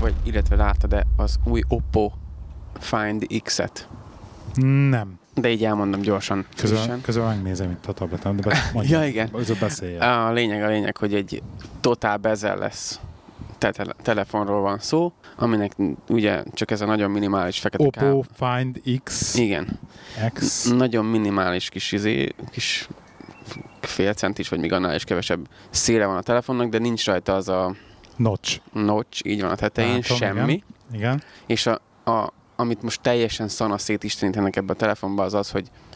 vagy illetve láttad-e az új OPPO Find X-et? Nem. De így elmondom gyorsan. Közben megnézem itt a tabletem, de mondjam, ja, igen. A lényeg, hogy egy totál bezel lesz. Telefonról van szó, aminek ugye csak ez a nagyon minimális fekete kábel. OPPO Find X. Igen. X. Nagyon minimális kis fél centis, vagy még annál is kevesebb széle van a telefonnak, de nincs rajta az a notch, így van a tetején, látom, semmi. Igen. És amit most teljesen szana szétistenítenek ebbe a telefonba, az az,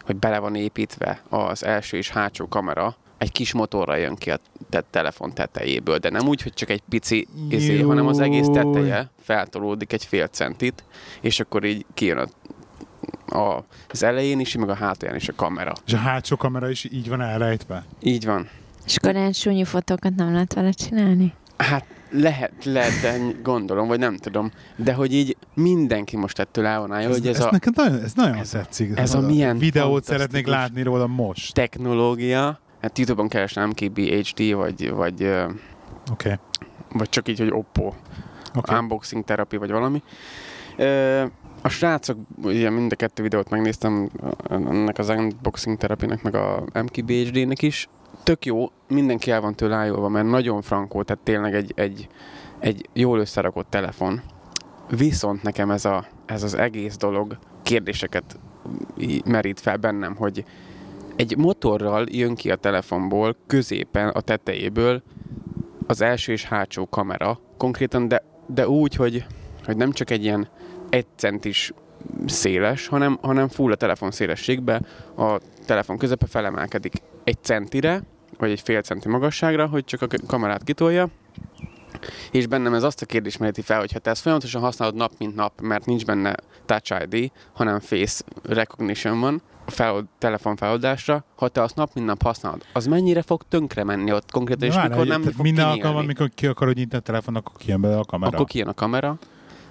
hogy bele van építve az első és hátsó kamera, egy kis motorra jön ki a telefon tetejéből, de nem úgy, hogy csak egy pici izé, hanem az egész teteje feltolódik egy fél centit, és akkor így kijön az elején is, meg a hátulján is a kamera. És a hátsó kamera is így van elrejtve? Így van. És akkor ilyen súnyi fotókat nem lehet vele csinálni? Hát lehet, de gondolom, vagy nem tudom, de hogy így mindenki most ettől elvonája, hogy ez nagyon tetszik. Ez a milyen videót szeretnék látni róla most. Technológia. Hát YouTube-on keresem MKBHD, vagy csak így, hogy OPPO, Unboxing Therapy, vagy valami. A srácok, ugye mind a kettő videót megnéztem, ennek az Unboxing Therapy-nek, meg a MKBHD-nek is. Tök jó, mindenki el van tőle ájulva, mert nagyon frankó, tehát tényleg egy jól összerakott telefon. Viszont nekem ez az egész dolog kérdéseket merít fel bennem, hogy egy motorral jön ki a telefonból, középen, a tetejéből az első és hátsó kamera konkrétan, de úgy, hogy nem csak egy ilyen 1 centis széles, hanem full a telefon szélességbe, a telefon közepe felemelkedik 1 centire, vagy egy fél centi magasságra, hogy csak a kamerát kitolja. És bennem ez azt a kérdést mereti fel, hogy ha te ezt folyamatosan használod nap mint nap, mert nincs benne Touch ID, hanem Face Recognition van, telefon feloldásra, ha te azt nap minden nap használod, az mennyire fog tönkre menni ott konkrétan, és mikor nem fog kinyílni. Minden alkalommal, amikor ki akarod nyitni a telefon, akkor kijön bele a kamera. Akkor kijön a kamera,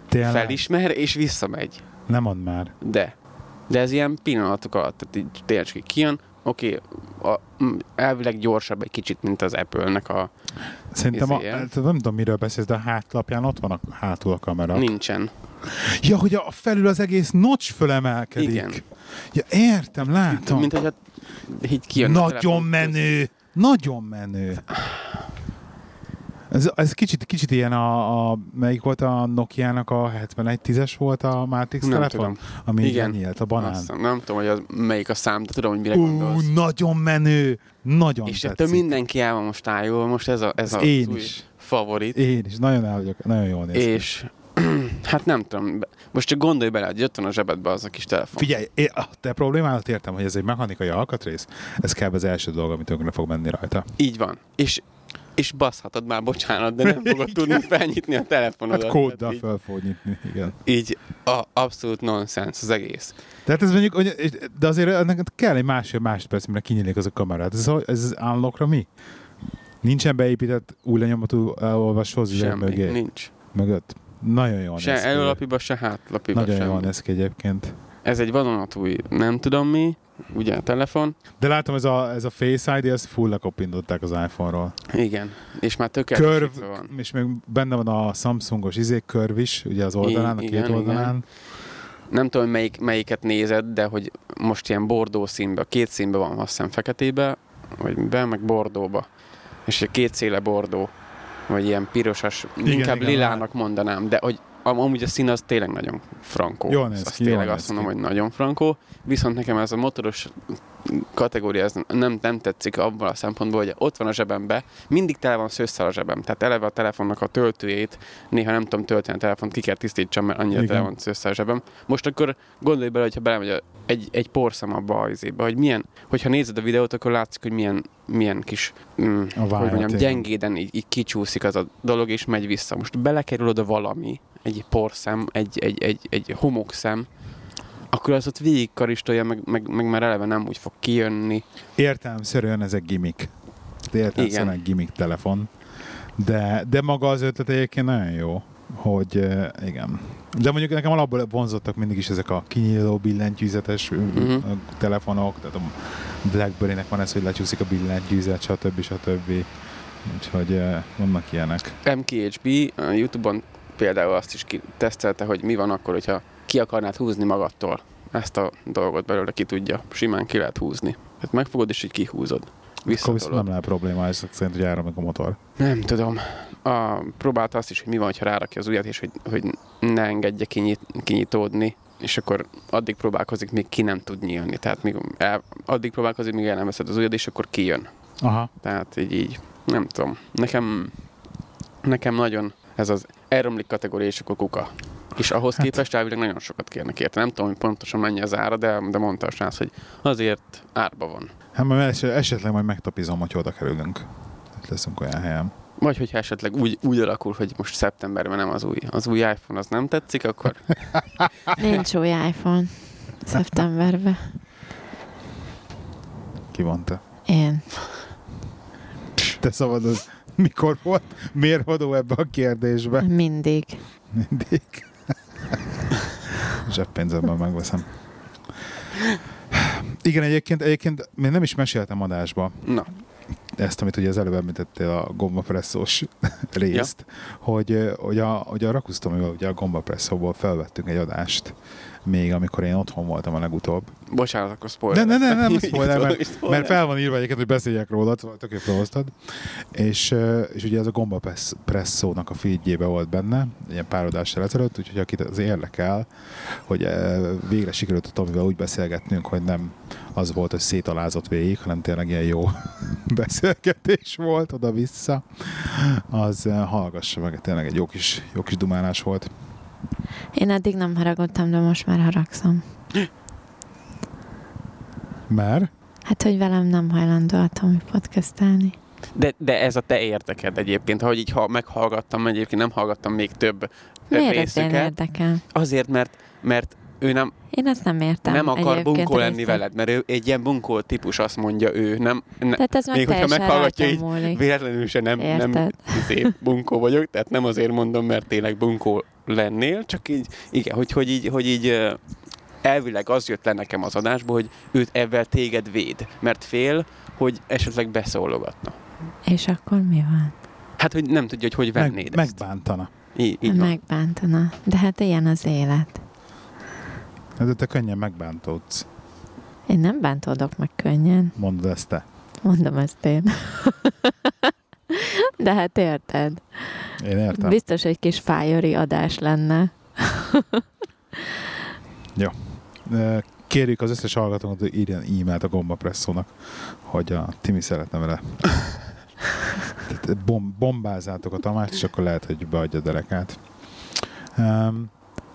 tényleg? Felismer, és visszamegy. Nem mond már. De ez ilyen pillanatok alatt, tehát tényleg kijön, elvileg gyorsabb egy kicsit, mint az Apple-nek a... Szerintem, nem tudom, miről beszélsz, de a hátlapján ott van hátul a kamera. Nincsen. Ja, hogy a felül az egész notch fölemelkedik. Igen. Ja, értem, látom. Mint, hogy így kijön. Nagyon menő! Nagyon menő! Ez kicsit ilyen melyik volt a Nokia-nak a 7110-es volt a Matrix telefon? Ami igen. Nyílt, a banán. Aztán, nem tudom, hogy melyik a szám, de tudom, hogy mire gondolsz. Nagyon menő! Nagyon és tetszik. És mindenki el van most ájulva, most ez az új favorit. Én is, nagyon el vagyok, nagyon jól néz. És hát nem tudom, most csak gondolj bele, hogy jött van a zsebedbe az a kis telefon. Figyelj, a te problémádat értem, hogy ez egy mechanikai alkatrész, ez kell az első dolog, amit tönkre fog menni rajta. Így van. És baszhatod már, bocsánat, de nem fogod tudni felnyitni a telefonodat. Hát kóddal fel fogod nyitni, igen. Így abszolút nonsens az egész. Tehát ez mondjuk, de azért ennek kell egy másfél perc, mire kinyílik az a kamerát. Ez az unlockra mi? Nincsen beépített új lenyomatú elolvashoz üzen mögé? Semmi, nincs. Mögött? Nagyon jól néz ki. Se előlapiba, se hátlapiba. Nagyon jól néz ki egyébként. Ez egy vadonatúj, nem tudom mi, ugye a telefon. De látom, ez a Face ID, ezt full lekopintották az iPhone-ról. Igen, és már tökéletesítve van. És még benne van a Samsungos izékkörv is, ugye az oldalán, két oldalán. Igen. Nem tudom, melyiket nézed, de hogy most ilyen bordó színbe, 2 színbe van, azt hiszem feketébe, vagy miben, meg bordóba. És a 2 széle bordó, vagy ilyen pirosas, igen, inkább igen, lilának mondanám, de hogy amúgy a szín az tényleg nagyon frankó. Jól néz ki, tényleg azt mondom, hogy nagyon frankó. Viszont nekem ez a motoros kategória ez nem tetszik abban a szempontból, hogy ott van a zsebembe, mindig tele van szősszel a zsebem. Tehát eleve a telefonnak a töltőjét, néha nem tudom tölteni a telefont, ki kell tisztítsam, mert annyira igen. Tele van szősszel a zsebem. Most akkor gondolj bele, hogyha belemegy egy porszem abba az izébe, hogy milyen, hogyha nézed a videót, akkor látszik, hogy milyen kis gyengéden így kicsúszik az a dolog, és megy vissza. Most belekerül oda valami, egy porszem, egy homokszem, akkor az ott végigkaristolja, meg már eleve nem úgy fog kijönni. Értelemszerűen ez egy gimmick. Értelemszerűen egy gimmick telefon. De maga az ötlet egyébként nagyon jó, hogy igen. De mondjuk nekem alapból vonzottak mindig is ezek a kinyíló billentyűzetes telefonok, tehát a BlackBerry-nek van ez, hogy lecsúszik a billentyűzet, stb. Úgyhogy vannak ilyenek. MKBHD, YouTube-on például azt is tesztelte, hogy mi van akkor, hogyha ki akarnád húzni magadtól. Ezt a dolgot belőle ki tudja. Simán ki lehet húzni. Hát megfogod és így kihúzod. Akkor viszont nem lehet probléma, és szerint, hogy áramlik a motor. Nem tudom. Próbálta azt is, hogy mi van, ha rárakja az ujját, és hogy ne engedje kinyitódni, és akkor addig próbálkozik, míg ki nem tud nyílni. Tehát addig próbálkozik, míg el nem veszed az ujjad, és akkor kijön. Aha. Tehát így. Nem tudom. Nekem nagyon ez az elromlik kategória, és akkor kuka. És ahhoz képest elvileg nagyon sokat kérnek érte. Nem tudom, hogy pontosan mennyi az ára, de mondta a srác, hogy azért árba van. Hát mert esetleg majd megtapizom, hogy oda kerülünk. Hát leszünk olyan helyen. Vagy hogyha esetleg úgy alakul, hogy most szeptemberben nem az új iPhone, az nem tetszik, akkor... Nincs új iPhone szeptemberben. Ki mondta? Én. Te szabad az... Mikor volt mérvadó ebbe a kérdésbe? Mindig. Zseppénzemben megveszem. Igen, egyébként még nem is meséltem adásba. Na. Ezt, amit ugye az előbb említettél, a gombapresszós részt, ja. hogy a Rakusztomival, ugye a gombapresszóból felvettünk egy adást, még amikor én otthon voltam a legutóbb. Bocsánat, akkor spoiler. Nem spoiler, mert fel van írva egyébként, hogy beszéljek róla, töképp felhoztad. És ugye ez a gombapresszónak a feedjébe volt benne, ilyen pár adással ezelőtt, úgyhogy akit az érdekel, hogy végre sikerült a Tomival úgy beszélgetnünk, hogy nem az volt, hogy szétalázott végig, hanem tényleg ilyen jó beszélgetés volt oda-vissza. Az hallgassa meg, tényleg egy jó kis dumálás volt. Én eddig nem haragudtam, de most már haragszom. Már? Hát, hogy velem nem hajlandó a Tomi podcastelni. De ez a te érdeked egyébként, ahogy így meghallgattam, egyébként nem hallgattam még több miért részüket. Miért érdekel? Azért, mert ő nem... Én ezt nem értem. Nem akar bunkó lenni veled, mert ő egy ilyen bunkó típus, azt mondja ő. Tehát ez még hogyha meghallgatja, így véletlenül se nem szép bunkó vagyok, tehát nem azért mondom, mert tényleg bunkó lennél, csak így, igen, hogy így elvileg az jött le nekem az adásból, hogy őt ebben téged véd, mert fél, hogy esetleg beszólogatna. És akkor mi van? Hát, hogy nem tudja, hogy vennéd ezt. Megbántana. Így van. Megbántana. De hát ilyen az élet. De te könnyen megbántódsz. Én nem bántódok meg könnyen. Mondod ezt te. Mondom ezt én. De hát érted. Én értem. Biztos egy kis fájori adás lenne. Jó. Kérjük az összes hallgatónkat, hogy írjen e-mailt a gombapresszónak, hogy a Timi szeretne vele. Bombázzátok a Tamást, és akkor lehet, hogy beadja a derekát.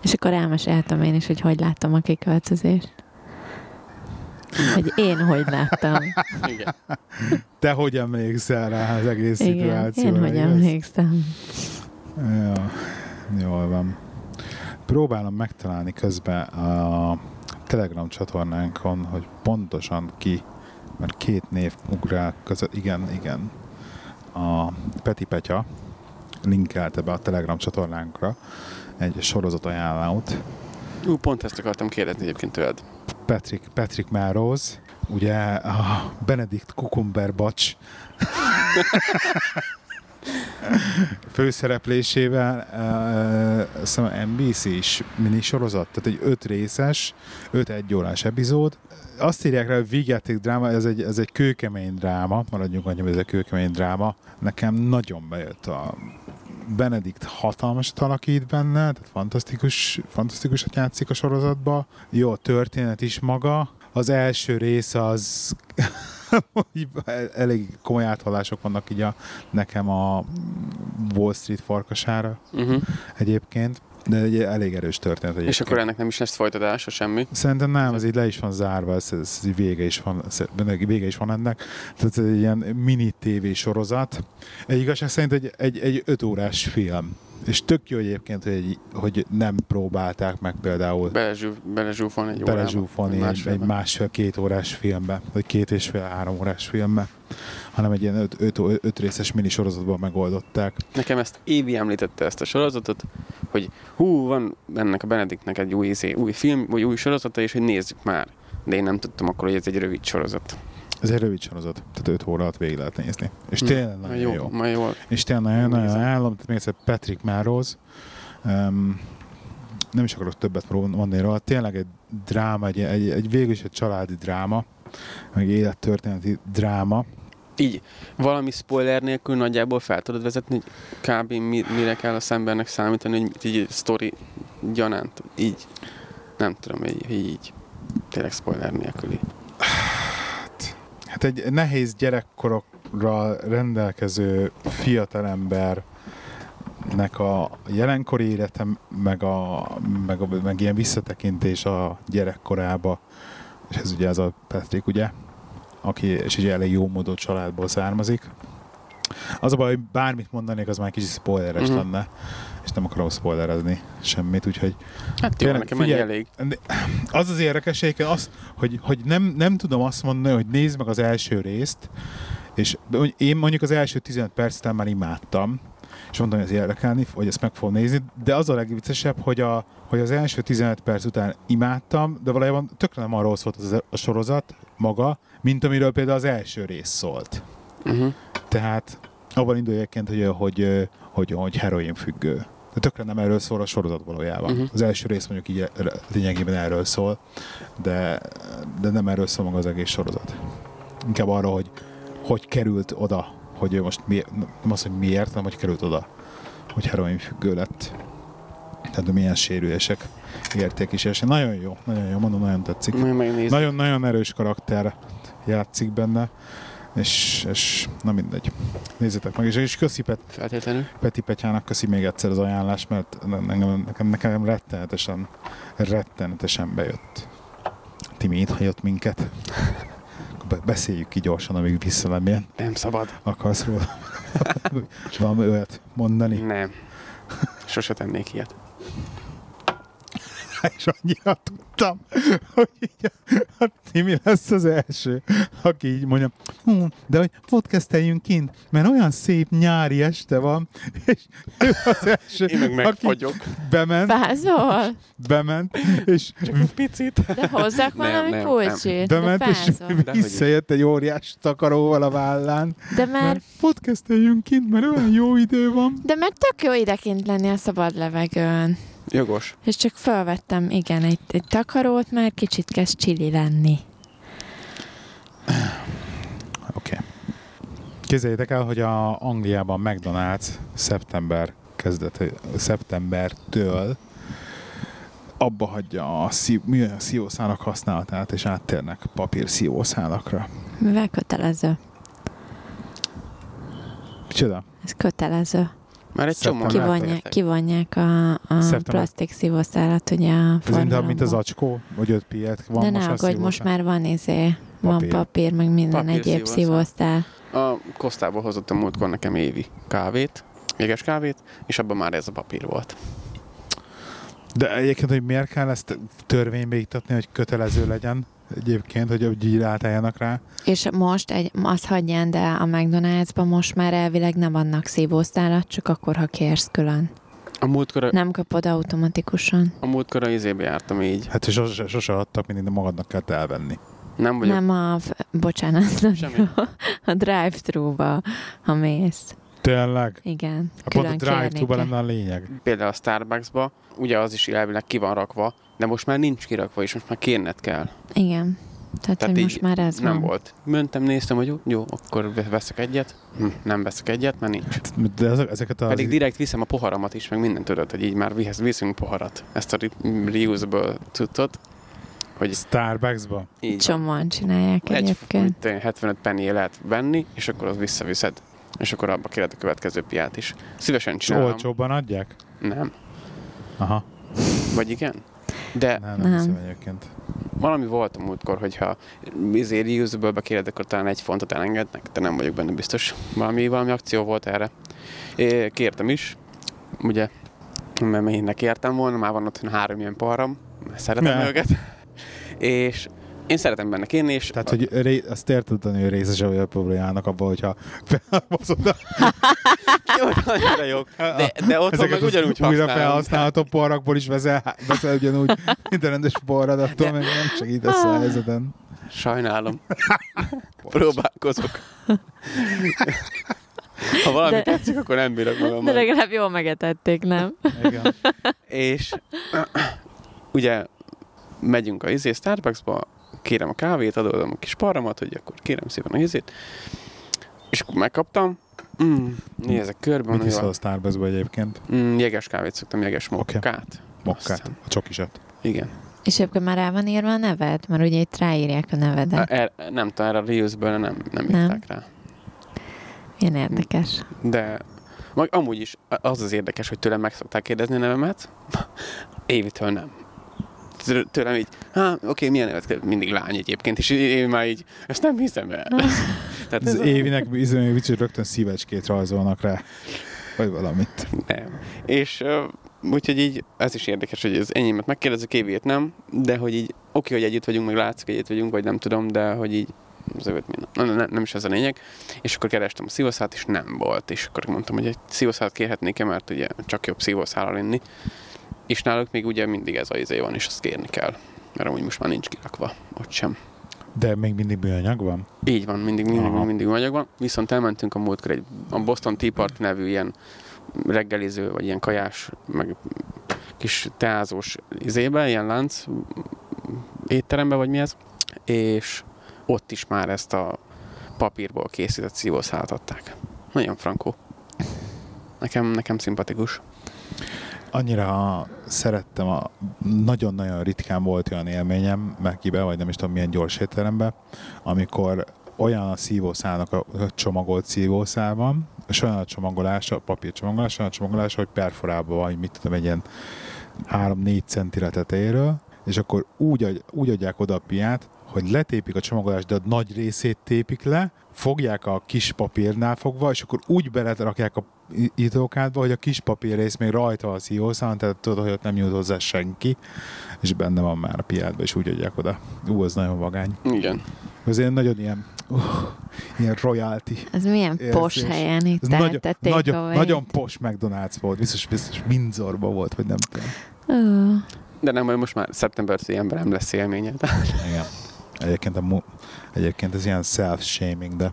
És akkor elmeséltem én is, hogy láttam a kiköltözést. Hogy én hogy láttam. Igen. Te hogy emlékszel rá az egész szituációra? Igen, én hogy emlékszem. Ja, jól van. Próbálom megtalálni közben a Telegram csatornánkon, hogy pontosan ki, mert két név ugrál között. Igen. A Peti Petya linkelte be a Telegram csatornánkra egy sorozat ajánlót. Pont ezt akartam kérdezni egyébként tőled. Patrick Melrose, ugye a Benedict Cumberbatch főszereplésével NBC is minisorozat, tehát egy 5 részes, 5 1 órás epizód. Azt írják rá, hogy vígjáték dráma, ez egy kőkemény dráma, maradjunk annyi, hogy ez egy kőkemény dráma. Nekem nagyon bejött a Benedikt hatalmasat alakít benne, tehát fantasztikusat játszik a sorozatba. Jó, a történet is maga. Az első rész az elég komoly áthallások vannak így nekem a Wall Street farkasára egyébként. De egy elég erős történet egyébként. És akkor ennek nem is lesz folytatása semmi? Szerintem nem, ez így le is van zárva, ez vége is van ennek. Tehát ez egy ilyen mini tévésorozat. Egy igazság szerint egy 5 órás film. És tök jó egyébként, hogy nem próbálták meg például belezsúfolni egy 1,5-2 órás filmbe, vagy 2,5-3 órás filmbe, hanem egy ilyen 5 részes minisorozatban megoldották. Nekem ezt Évi említette ezt a sorozatot, hogy van ennek a Benediktnek egy új film, vagy új sorozata, és hogy nézzük már. De én nem tudtam akkor, hogy ez egy rövid sorozat. Ez egy rövid sorozat, tehát 5 óra alatt végig lehet nézni. És tényleg nagyon jó. És tényleg nagyon ajánlom, tehát még egyszer Patrick Melrose, Nem is akarok többet mondani róla, tényleg egy dráma, végül is egy családi dráma, meg élettörténeti dráma. Így, valami spoiler nélkül nagyjából fel tudod vezetni, hogy kb. Mire kell az embernek számítani, hogy így sztori gyanánt, így, nem tudom, így tényleg spoiler nélkül. Hát egy nehéz gyerekkorokra rendelkező fiatalembernek a jelenkori élete, meg ilyen visszatekintés a gyerekkorába, és ez ugye az a Patrick, ugye? Aki, és ugye elég jó módon családból származik. Az a baj, hogy bármit mondanék, az már kicsit spoileres lenne, és nem akarom spoilerezni semmit, úgyhogy... Hát jó, nekem ennyi elég. Az az érdekesség, az, hogy nem tudom azt mondani, hogy nézd meg az első részt, és én mondjuk az első 15 percet már imádtam, és mondtam, hogy ez érdekelni, hogy ezt meg fogom nézni, de az a legviccesebb, hogy az első 15 perc után imádtam, de valójában tökre nem arról szólt az a sorozat maga, mint amiről például az első rész szólt. Uh-huh. Tehát abban induljaként, hogy heroin függő. De tökre nem erről szól a sorozat valójában. Uh-huh. Az első rész mondjuk így lényegében erről szól, de nem erről szól maga az egész sorozat. Inkább arról, hogy került oda, hogy most nem az, hogy miért, hanem hogy került oda, hogy heroin függő lett. Tehát milyen sérülések érték is. Nagyon jó, mondom, nagyon tetszik. Nagyon erős karakter játszik benne. És na mindegy. Nézzétek meg, és köszi Peti Petyának, köszi még egyszer az ajánlást, mert nekem rettenetesen bejött. Timi itt hagyott minket. Beszéljük ki gyorsan, amíg vissza nem jön. Nem szabad. Akarsz róla valami olyat mondani? Nem. Sose tennék ilyet. És annyira tudtam, hogy a Timi lesz az első, aki így mondja, de hogy podcasteljünk kint, mert olyan szép nyári este van, és ő az első, én meg megfagyok. Bement, és csak egy picit. De hozzák valami kulcsét. Bement, és visszajött egy óriás takaróval a vállán. De már podcasteljünk kint, mert olyan jó idő van. De mert tök jó idekint lenni a szabad levegőn. Jogos. És csak felvettem, igen, egy takarót, már kicsit kezd csili lenni. Oké. Okay. Képzeljétek el, hogy Angliában McDonald's szeptembertől abba hagyja a szívószálak használatát, és áttérnek papír szívószálakra. Mivel kötelező? Micsoda? Ez kötelező. Már egy csomó kivonják a plastik szívószálat, ugye a forgalomban. Ez mint az acskó, vagy 5 piet van. De ne aggódj, most már van papír, meg minden papír egyéb szívószál. A Kosztából hozott a múltkor nekem Évi kávét, éges kávét, és abban már ez a papír volt. De egyébként, hogy miért kell ezt törvénybe iktatni, hogy kötelező legyen egyébként, hogy így átálljanak rá. És most, azt hagyján, de a McDonald's-ban most már elvileg nem vannak szívószálat, csak akkor, ha kérsz külön. Nem kapod automatikusan. A múltkor a izébe jártam így. Hát sose adtak, mindig magadnak kell elvenni. A drive-thru-ba, ha mész. Tényleg? Igen. Pont a drive-thru-ba lenne a lényeg. Például a Starbucksba, ugye az is elvileg ki van rakva, de most már nincs kirakva, és most már kérned kell. Igen. Tehát most már ez nem volt. Möntem, néztem, hogy jó, akkor veszek egyet. Nem veszek egyet, mert nincs. De ezeket pedig direkt viszem a poharamat is, meg mindent, tudod, hogy így már viszünk poharat. Ezt a reuse-ből tudtad. Hogy Starbucksba? Csomóan csinálják egyébként. 75 pennyé lehet venni, és akkor az visszaviszed. És akkor abba kéred a következő piát is. Szívesen csinálom. Olcsóbban adják? Nem. Aha. Vagy igen? De nem hiszem egyébként. Valami volt a múltkor, hogyha reuse-ből bekéred, akkor talán 1 fontot elengednek, de nem vagyok benne biztos. Valami akció volt erre. Kértem is, ugye, mert én ne kértem volna, már van ott 3 ilyen poharam, szeretem őket. És én szeretem benne kérni, és... Tehát, hogy azt érted, hogy részese vagy a problémának abban, hogyha felhozod a... Jó, annyira jók. De otthon meg ugyanúgy használom. Újra felhasználható porrakból is veszel ugyanúgy minden rendes porrad, attól meg nem segítesz a helyzeten. Sajnálom. Próbálkozok. Ha valami tetszik, akkor nem bírok magammal. De legalább jól megetették, nem? Igen. És ugye megyünk a Starbucksba, kérem a kávét, adódom a kis parramat, hogy akkor kérem szépen a ízét. És akkor megkaptam. Nézzek körben. Mit iszol a Starbucksba egyébként? Jeges kávét szoktam, jeges mokkát. Mokkát, a csokisat. Igen. És egyébként már el van írva a neved? Mert ugye itt ráírják a nevedet. Nem tudom, erre a Reelsből nem írták rá. Milyen érdekes. De amúgy is az az érdekes, hogy tőlem meg szokták kérdezni a nevemet. Évitől nem. Tőlem így, oké, milyen nevet? Mindig lány egyébként, és én már így, ezt nem hiszem el. Tehát az Évinek bizony rögtön szívecskét rajzolnak rá. Vagy valamit. Nem. És úgyhogy így, ez is érdekes, hogy az enyémet megkérdezzük, Éviét nem, de hogy így, oké, hogy együtt vagyunk, meg látszik, hogy együtt vagyunk, vagy nem tudom, de hogy így, nem is ez a lényeg. És akkor kerestem a szívószállat, és nem volt. És akkor mondtam, hogy egy szívószállat kérhetnék-e, mert ugye csak jobb szívószállal inni. És náluk még ugye mindig ez a izé van, és azt kérni kell. Mert amúgy most már nincs kirakva, ott sem. De még mindig műanyag van? Így van, mindig műanyag van. Viszont elmentünk a múltkor a Boston Tea Party nevű ilyen reggeliző, vagy ilyen kajás, meg kis teázós izébe, ilyen lánc étterembe, vagy mi ez. És ott is már ezt a papírból készített szívószálat adták. Nagyon frankó. Nekem szimpatikus. Annyira szerettem, nagyon-nagyon ritkán volt olyan élményem, Mekibe, vagy nem is tudom milyen gyors étteremben, amikor olyan a szívószálnak a csomagolt szívószál van, és olyan a csomagolása, a papírcsomagolás, olyan a csomagolása, hogy perforában van, hogy mit tudom, egy ilyen 3-4 centire tetejéről, és akkor úgy adják oda a piát, hogy letépik a csomagolást, de a nagy részét tépik le, fogják a kis papírnál fogva, és akkor úgy belerakják a ítókádba, hogy a kis papír rész még rajta a szívószálon, tehát tudod, hogy ott nem nyújt hozzá senki, és benne van már a piádba, és úgy adják oda. Az nagyon vagány. Igen. Azért nagyon ilyen royalty. Ez milyen pos helyen itt eltették. Nagyon pos McDonald's volt, biztos Windsorba volt, vagy nem tudom. De nem, majd most már szeptembertől ilyenben nem lesz élményed. Igen. Egyébként ez ilyen self-shaming, de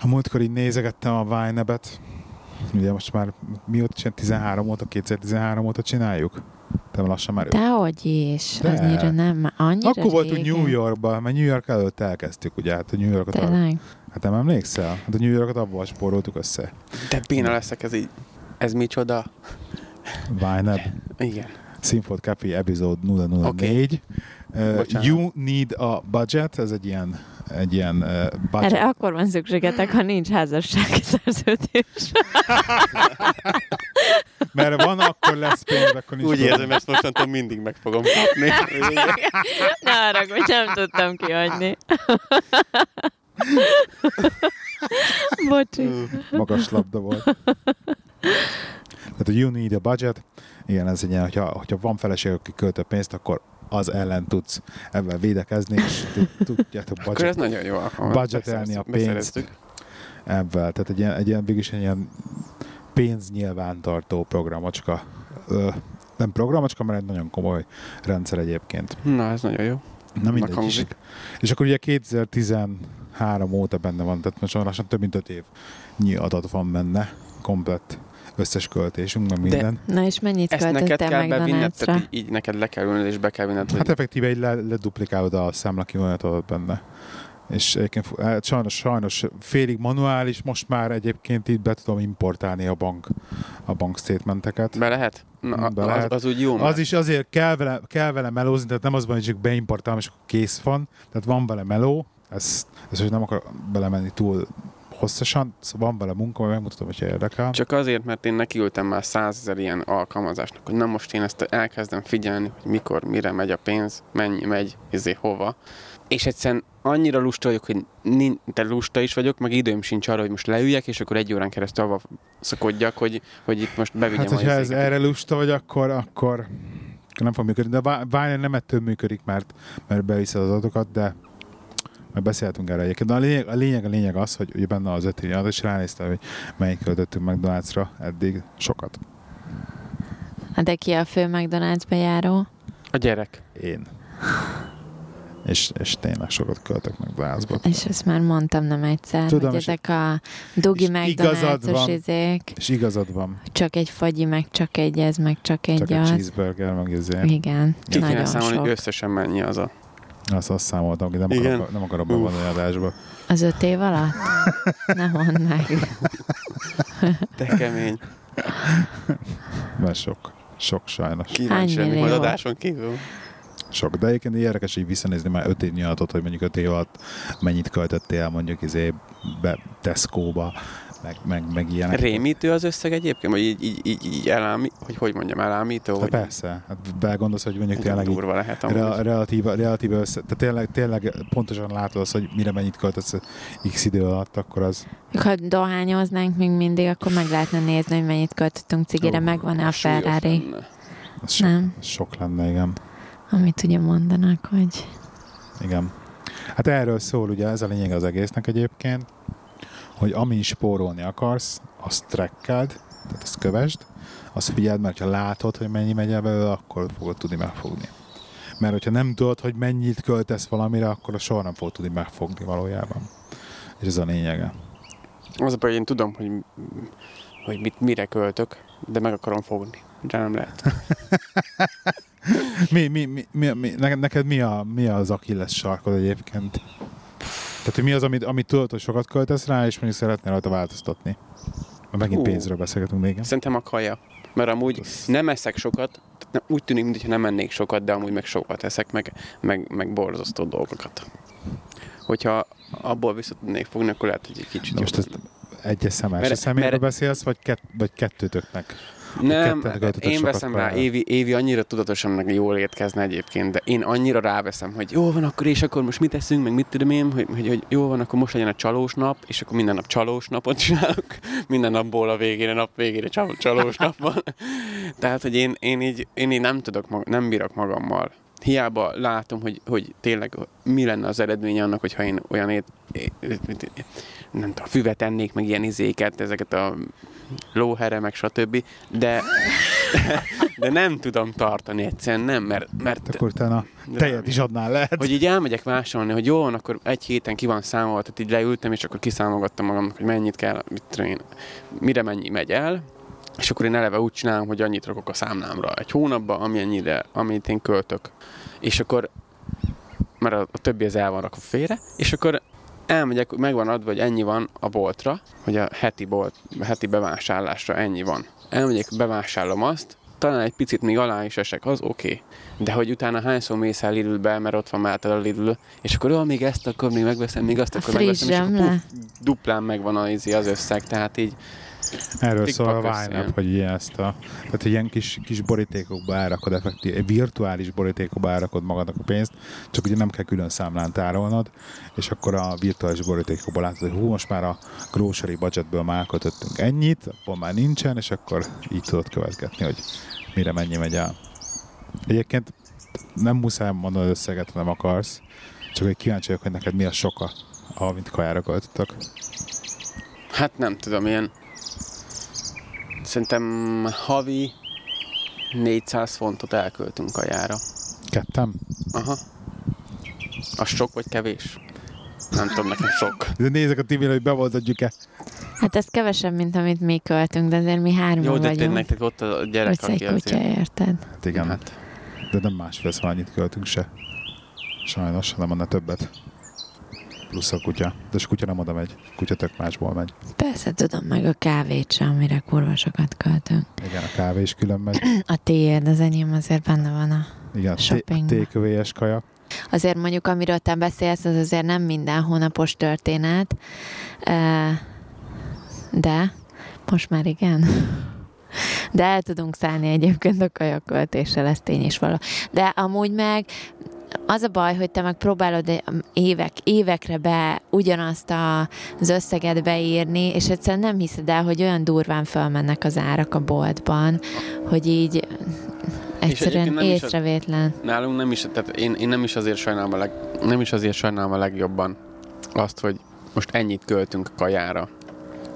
a múltkor így nézegettem a Vine-et, ugye most már mióta csináljuk? 13 óta, 2013 óta csináljuk? De lassan már... Dehogy is, de. Annyira nem, annyira akkor voltunk New Yorkban, mert New York előtt elkezdtük, ugye, hát a New Yorkot... Hát nem emlékszel? Hát a New Yorkot abban spóroltuk össze. De béna leszek, ez így, ez micsoda? Vine-ed? Igen. Sinford Café Episode 004. Okay. You Need a Budget, ez egy ilyen budget. Erre akkor van szükségetek, ha nincs házassági szerződés. Mert van, akkor lesz pénz, akkor nincs. Úgy dolog. Érzem, ezt mostantól mindig meg fogom kapni. Ne haragudj, nem tudtam kihagyni. Bocsi. Magas labda volt. Tehát a You Need a Budget, igen, ez egy ilyen, hogyha van feleség, aki költ a pénzt, akkor az ellen tudsz ebben védekezni, és tudjátok budgetelni a pénzt ebben. Tehát egy ilyen végülis egy ilyen pénznyilvántartó programocska. Nem programocska, mert egy nagyon komoly rendszer egyébként. Na, ez nagyon jó. Na mindegy is. És akkor ugye 2013 óta benne van, tehát most lassan több mint 5 évnyi adat van benne, komplett. Összes költésünk, meg minden. De, na és mennyit költöttem meg Donaldra? Így neked le kell ülnöd, és be kell vinned. Hát effektíve így leduplikálod a számla kivonatodat benne. És egyébként sajnos félig manuális, most már egyébként így be tudom importálni a bank statementeket. Be lehet? Na, be lehet. Az úgy jó. Az is azért kell vele melózni, tehát nem az van, hogy csak beimportálom, és kész van. Tehát van vele meló, ez hogy nem akar belemenni túl hosszasan, szóval van vele munka, majd megmutatom, hogyha érdekel. Csak azért, mert én nekiültem már 100 000 ilyen alkalmazásnak, hogy na most én ezt elkezdem figyelni, hogy mikor, mire megy a pénz, mennyi megy, hova. És egyszerűen annyira lusta vagyok, hogy de lusta is vagyok, meg időm sincs arra, hogy most leüljek, és akkor 1 órán keresztül abba szakodjak, hogy itt most bevigyem. Hát, hogyha ez erre lusta vagy, akkor nem fog működni. De Vine nem ettől működik, mert beviszed az adatokat, de mert beszéltünk erre egyébként. De a lényeg az, hogy ugye benne az 5 adat, és ránéztem, hogy melyik költöttünk McDonald's-ra eddig sokat. De ki a fő McDonald's bejáró? A gyerek. Én. És tényleg sokat költök meg Dallas-ba. És ezt már mondtam nem egyszer, tudom, hogy ezek a dugi McDonald's-os izék. És igazad van. Csak egy fagyi, meg csak egy ez, meg csak egy az. Csak egy cheeseburger, meg ezért. Igen, ki kéne számolni, hogy összesen mennyi az a... Azt számoltam, hogy nem akarok bevonni adásba. Az 5 év alatt? Ne mondd meg. De kemény. Már sok sajnos. Kíváncsi lennék az adáson kívül. Sok, de egyébként érdekes így visszanézni már 5 év nyilatot, hogy mondjuk 5 év alatt mennyit költöttél mondjuk Tesco-ba, meg ilyenek. Rémítő az összeg egyébként? Vagy így elámító? Vagy... Persze, hát belgondolsz, hogy mondjuk tényleg relatíve össze, tehát tényleg pontosan látod azt, hogy mire mennyit költesz x idő alatt, akkor az... Ha dohányoznánk még mindig, akkor meg lehetne nézni, hogy mennyit költöttünk cigire, megvan-e a Ferrari? Sok lenne, igen. Amit ugye mondanak, hogy... Igen. Hát erről szól, ugye ez a lényeg az egésznek egyébként, hogy amin spórolni akarsz, azt trackeld, tehát azt kövesd, azt figyeld, mert ha látod, hogy mennyi megy el belőle, akkor fogod tudni megfogni. Mert hogyha nem tudod, hogy mennyit költesz valamire, akkor soha nem fogod tudni megfogni valójában. És ez a lényege. Az a baj, én tudom, hogy mire költök, de meg akarom fogni. De nem lehet. Mi, neked mi az Achilles sarkod egyébként? Tehát, mi az, amit tudod, hogy sokat költesz rá, és mondjuk szeretnél rajta változtatni? Megint pénzről beszélgetünk még. Szerintem a kaja. Mert amúgy nem eszek sokat, úgy tűnik, mintha nem ennék sokat, de amúgy meg sokat eszek, meg borzasztó dolgokat. Hogyha abból vissza tudnék fogni, akkor lehet, hogy egy kicsit... Most ezt egyes személyről beszélsz, vagy kettőtöknek? Nem, én veszem rá, Évi annyira tudatosan jól értkezne egyébként, de én annyira ráveszem, hogy jó van, akkor és akkor most mit eszünk, meg mit tudom én, hogy jó van, akkor most legyen a csalós nap, és akkor minden nap csalós napot csinálok, minden napból a nap végére csalós nap van. Tehát, hogy én így nem bírok magammal. Hiába látom, hogy tényleg mi lenne az eredménye annak, hogyha én olyan nem tudom, füvet ennék, meg ilyen izéket, ezeket a lóhere, meg stb. De nem tudom tartani egyszerűen, nem, mert akkor utána tejet is adnál lehet. Hogy így elmegyek vásolni, hogy jó, akkor egy héten ki van számolva, tehát így leültem, és akkor kiszámolgattam magamnak, hogy mennyit kell, mire mennyi megy el. És akkor én eleve úgy csinálom, hogy annyit rakok a számlámra egy hónapban, amit én költök. És akkor, mert a többi az el van rakva félre, és akkor elmegyek, meg van adva, hogy ennyi van a boltra, hogy a heti bevásárlásra ennyi van. Elmegyek, bevásárlom azt, talán egy picit még alá is esek, az oké. De hogy utána hányszor mész el Lidlbe, mert ott van már a Lidl, és akkor még ezt akkor még megveszem, még azt akkor megveszem, és akkor duplán megvan az összeg, tehát így. Erről szól a Vájnap, hogy tehát ilyen kis borítékokba elrakod, effektív, virtuális borítékokba elrakod magadnak a pénzt, csak ugye nem kell külön számlán tárolnod, és akkor a virtuális borítékokba látod, hogy most már a grocery budgetből már elköltöttünk ennyit, abban már nincsen, és akkor így tudod követgetni, hogy mire mennyi megy el. Egyébként nem muszáj mondani összeget, ha nem akarsz, csak hogy kíváncsi vagyok, hogy neked mi a soka, amit kajára költöttök. Hát nem tudom, ilyen szerintem havi 400 fontot elköltünk kajára. Kettem? Aha. Az sok vagy kevés? Nem tudom, nekem sok. De nézek a Timira, hogy bevazadjuk-e. Hát ez kevesebb, mint amit mi költünk, de azért mi 3 vagyunk. Jó, de tényleg, tehát ott a gyerek, aki az kutya, érted? Hát igen, hát. De nem másfélsz, ha annyit költünk se. Sajnos, hanem annál többet. Plusz a kutya. De a kutya nem oda megy. Kutya tök másból megy. Persze, tudom, meg a kávét sem, amire kurva sokat költünk. Igen, a kávé is külön megy. A téjed, az enyém azért benne van a shoppingban. Igen, a tékövélyes kaja. Azért mondjuk, amiről te beszélsz, az azért nem minden hónapos történet. De most már igen. De el tudunk szállni egyébként a kajaköltéssel, ez tény is való. De amúgy meg... Az a baj, hogy te meg próbálod évekre be ugyanazt az összeget beírni, és egyszerűen nem hiszed el, hogy olyan durván fölmennek az árak a boltban, hogy így egyszerűen észrevétlen. Nálunk nem is, tehát én nem is azért sajnálom a legjobban azt, hogy most ennyit költünk kajára,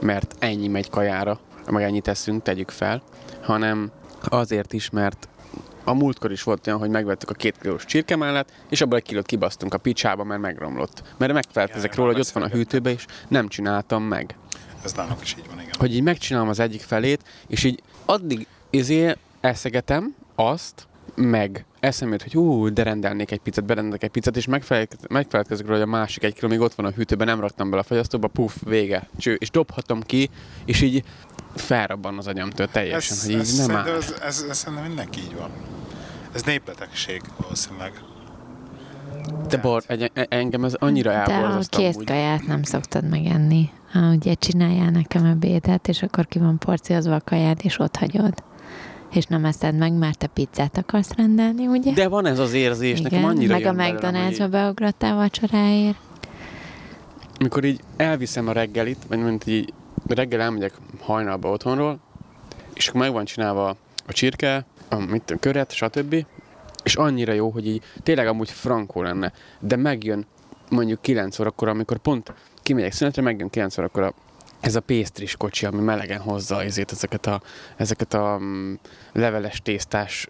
mert ennyi megy kajára, meg ennyit eszünk, tegyük fel, hanem azért is, mert A múltkor is volt olyan, hogy megvettük a 2 kilós csirkemellett, és abból 1 kilót kibasztunk a picsába, mert megromlott. Mert megfelelkezek róla, hogy ott van a hűtőbe, és nem csináltam meg. Ez nálunk is így van, igen. Hogy így megcsinálom az egyik felét, és így addig eszegetem azt, meg eszembe jut, hogy de rendelnék egy pizzát, berendelek egy pizzát, és megfelelkezek róla, hogy a másik 1 kiló még ott van a hűtőben, nem raktam bele a fagyasztóba, puff, vége, cső, és dobhatom ki, és így felrabban az agyamtől teljesen, hogy így nem áll. Ez szerintem mindenki így van. Ez népbetegség valószínűleg. De engem ez annyira elborzasztam. De a készkaját nem szoktad megenni. Ha ugye csináljál nekem ebédet, és akkor ki van porciózva a kaját, és ott hagyod. És nem eszed meg, mert te pizzát akarsz rendelni, ugye? De van ez az érzés, igen, nekem annyira meg jön. Meg a McDonald's-ba beugrottál vacsoráért. Mikor így elviszem a reggelit, vagy mint így reggel elmegyek hajnalba otthonról, és akkor meg van csinálva a csirke, a köret, stb. És annyira jó, hogy így tényleg amúgy frankó lenne. De megjön mondjuk 9 órakor, amikor pont kimegyek szünetre, megjön 9 órakor ez a pésztris kocsi, ami melegen hozza ezeket a leveles tésztás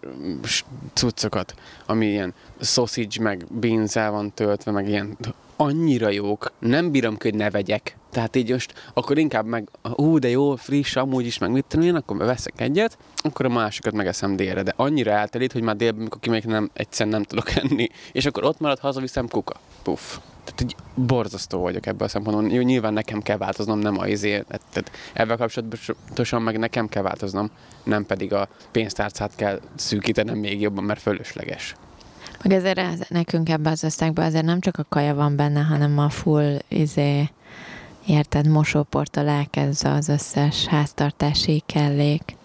cuccokat, ami ilyen sausage, meg beans-el van töltve, meg ilyen annyira jók, nem bírom, hogy ne vegyek. Tehát így most, akkor inkább meg, de jó, friss, amúgy is, meg mit tudom én, akkor veszek egyet, akkor a másikat megeszem délre, de annyira eltelít, hogy már délben, mikor kimegyek, egyszerűen nem tudok enni, és akkor ott marad, hazaviszem, kuka, puff. Tehát így borzasztó vagyok ebből a szempontból. Jó, nyilván nekem kell változnom, nem tehát ebben kapcsolatosan meg nekem kell változnom, nem pedig a pénztárcát kell szűkítenem még jobban, mert fölösleges. Meg azért nekünk ebben az összegben azért nem csak a kaja van benne, hanem a full, érted, mosóporttól elkezdve az összes háztartási kellék,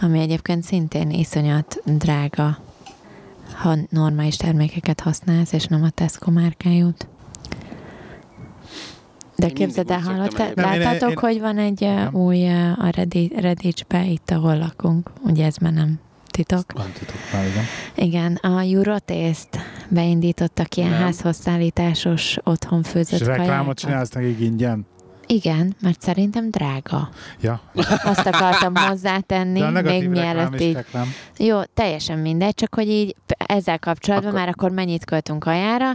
ami egyébként szintén iszonyat drága, ha normális termékeket használsz, és nem a Tesco márkájút. De képzeld el, láttatok, hogy van egy új a Redicsbe, itt ahol lakunk, ugye ez már nem titok. Igen, a Eurotést beindítottak ilyen házhozszállításos otthon főzött kajákat. És reklámot csinálsz nekik ingyen? Igen, mert szerintem drága. Ja. Azt akartam hozzátenni, még mielőtt így. Reklám. Jó, teljesen mindegy, csak hogy így ezzel kapcsolatban akkor... már akkor mennyit költünk kajára,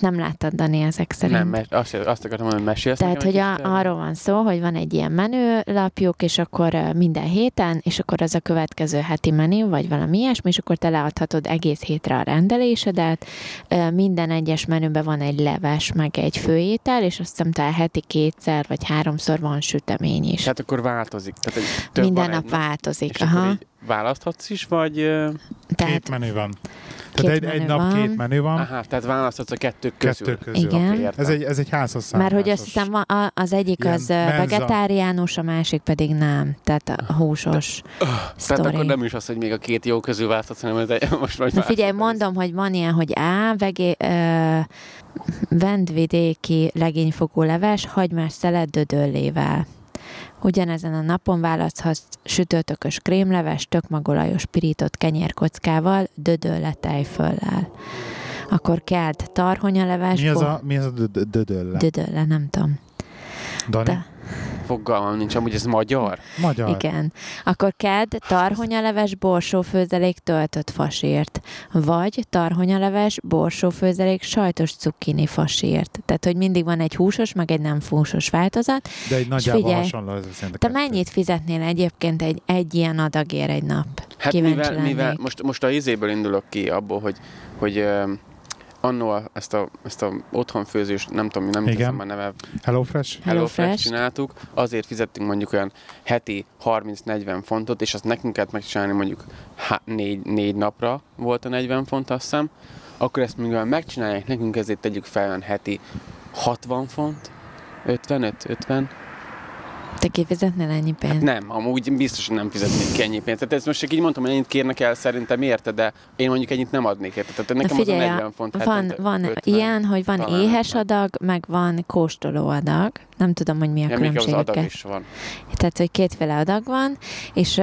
nem láttad, Dani, ezek szerint. Nem, mert azt akartam mondani, hogy mesélsz. Tehát, hogy arról van szó, hogy van egy ilyen menülapjuk, és akkor minden héten, és akkor az a következő heti menü, vagy valami ilyesmi, és akkor te leadhatod egész hétre a rendelésedet. Minden egyes menüben van egy leves, meg egy főétel, és azt hiszem, talán heti 2-szer, vagy 3-szor van sütemény is. Tehát akkor változik. Tehát minden nap változik. Aha. Választhatsz is, vagy... Tehát, két menü van. Tehát két menü van. Aha, tehát választhatsz a kettő közül. Igen. Ez egy házhozszállítás. Mert hogy azt hiszem, az egyik ilyen az vegetáriánus, a másik pedig nem. Tehát a húsos sztori. Tehát akkor nem is az, hogy még a két jó közül választhatsz, hanem ez egy, most majd figyelj, mondom, hogy van ilyen, hogy vendvidéki legényfogó leves, hagymás szelet dödöllével. Ugyanezen a napon választhatsz sütőtökös krémleves, tökmagolajos pirított kenyérkockával, dödölletej föllel. Akkor kelt tarhonyaleves. Mi az a dödölle? Dödölle, nem tudom. Dani? Fogalmam nincs, amúgy ez magyar? Magyar. Igen. Akkor kedd tarhonyaleves, borsófőzelék, töltött fasírt. Vagy tarhonyaleves, borsófőzelék, sajtos cukkini fasírt. Tehát, hogy mindig van egy húsos, meg egy nem húsos változat. De egy nagyjából hasonló ez a szinte. Te mennyit fizetnél egyébként egy ilyen adagért egy nap? Hát mivel most a izéből indulok ki abból, hogy annól ezt a otthonfőzős, nem tudom, nem hiszem a neve. HelloFresh. HelloFresh csináltuk. Azért fizettünk mondjuk olyan heti 30-40 fontot, és azt nekünk kellett megcsinálni mondjuk 4 napra volt a 40 font, azt hiszem. Akkor ezt mivel megcsinálják nekünk, ezért tegyük fel olyan heti 60 font, 55-50. Te kifizetnél ennyi pénzt? Hát nem, amúgy biztosan nem fizetnék ki ennyi pénzt. Tehát ezt most csak így mondtam, hogy ennyit kérnek el szerintem érte, de én mondjuk ennyit nem adnék érte. Tehát nekem figyelj, az a 40 font. Van 50, ilyen, hogy van éhes adag, meg van kóstoló adag. Nem tudom, hogy mi a különbség. Az adag is van. Tehát, hogy kétféle adag van, és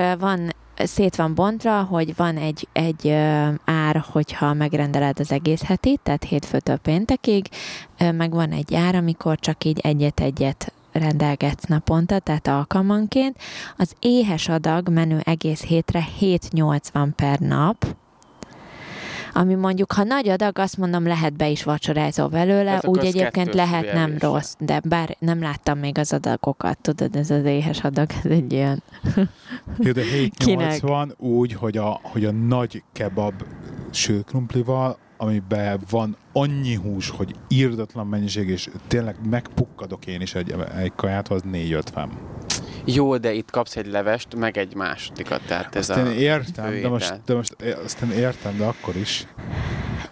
szét van bontra, hogy van egy ár, hogyha megrendeled az egész hetit, tehát hétfőtől péntekig, meg van egy ár, amikor csak így egyet-egyet rendelgetsz naponta, tehát alkalmanként. Az éhes adag menü egész hétre 7,80 per nap, ami mondjuk, ha nagy adag, azt mondom, lehet be is vacsorázol belőle, hát úgy egyébként lehet nem is rossz, de bár nem láttam még az adagokat, tudod, ez az éhes adag, ez egy ilyen... Jó, de 7,80 úgy, hogy a nagy kebab sülkrumplival, amiben van annyi hús, hogy irdatlan mennyiség, és tényleg megpukkadok én is egy kaját, az 4,50. Jó, de itt kapsz egy levest, meg egy másodikat, tehát ez aztán a... értem, de most aztán értem, de akkor is.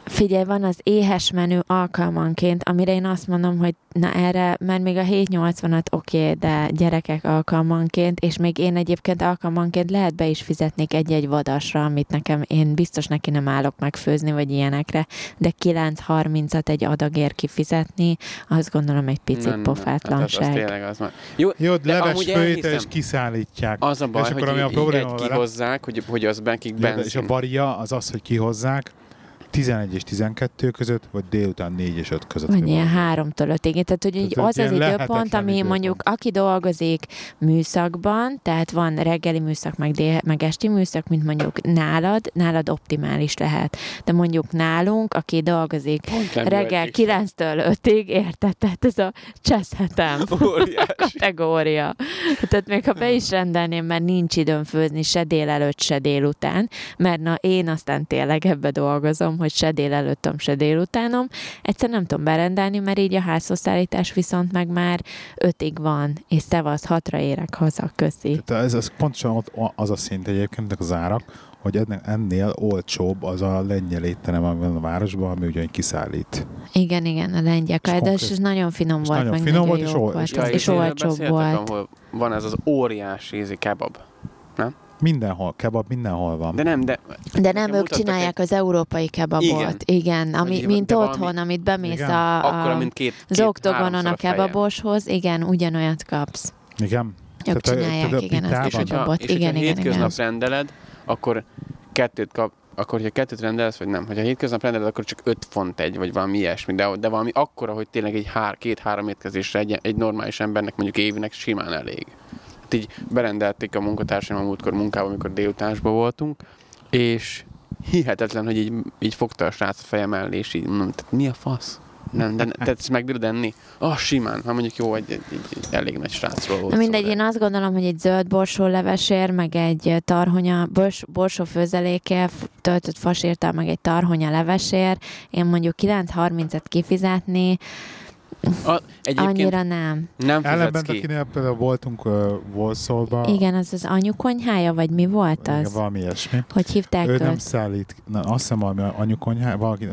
Figyelj, van az éhes menü alkalmanként, amire én azt mondom, hogy na erre, mert még a 7,80-at oké, de gyerekek alkalmanként, és még én egyébként alkalmanként lehet be is fizetnék egy-egy vadasra, amit nekem, én biztos neki nem állok megfőzni, vagy ilyenekre, de 9,30-at egy adagért kifizetni, azt gondolom egy picit nem, pofátlanság. Nem, hát az jó, de leves főétel, és kiszállítják. Az a baj, és akkor, hogy ami a probléma kihozzák, hogy az nekik benzin. És a varia az az, hogy kihozzák, 11 és 12 között, vagy délután 4 és 5 között. Vagy ilyen 3-től 5-ig. Tehát, hogy így az az időpont, ami mondjuk, aki dolgozik műszakban, tehát van reggeli műszak, meg esti műszak, mint mondjuk nálad optimális lehet. De mondjuk nálunk, aki dolgozik reggel 9-től 5-ig, érted? Tehát ez a cseszhetem kategória. Tehát még ha be is rendelném, mert nincs időm főzni se délelőtt, se délután, mert na én aztán tényleg ebbe dolgozom, hogy se délelőttöm, se délutánom. Egyszer nem tudom berendelni, mert így a házhozszállítás viszont meg már 5-ig van, és szevasz, 6-ra érek haza, köszi. Tehát ez pontosan az a szint egyébként, az árak, hogy ennél olcsóbb az a lengyel étterem, ami van a városban, ami ugyan kiszállít. Igen, igen, a lengyel kajád, és ez nagyon finom volt, nagyon meg finom nagyon jó volt, és olcsóbb volt. Van ez az óriási ízi kebab, nem? Mindenhol, kebab mindenhol van. De nem ők csinálják az európai kebabot. Igen, mint otthon, amit bemész az Oktogonon a kebaboshoz, igen, ugyanolyat kapsz. Igen. Ők csinálják, igen, azt is a kebabot. És hogyha hétköznap rendeled, akkor kettőt kap, akkor ha kettőt rendelsz, vagy nem. Ha hétköznap rendeled, akkor csak 5 font egy, vagy valami ilyesmi. De valami akkora, hogy tényleg egy 2-3 étkezésre egy normális embernek mondjuk évinek simán elég. Így berendelték a munkatársaim a múltkor munkába, amikor délutánban voltunk, és hihetetlen, hogy így fogta a srác a fejem mellé, és így mondom, mi a fasz? Nem, de tetsz meg bírod enni? Simán, ha mondjuk jó, egy elég nagy srácról volt. Mindegy, én azt gondolom, hogy egy zöld borsó levesér, meg egy tarhonya, borsó főzelékkel töltött fasírtál, meg egy tarhonya levesér, én mondjuk 9,30-et kifizetni, annyira nem. Nem fizetsz ki. Ellenben, például voltunk Walsallba. Igen, az az anyukonyhája, vagy mi volt az? Igen, valami ilyesmi. Hogy hívták őt? Ő nem szállít. Azt hiszem, valami anyukonyhája, valaki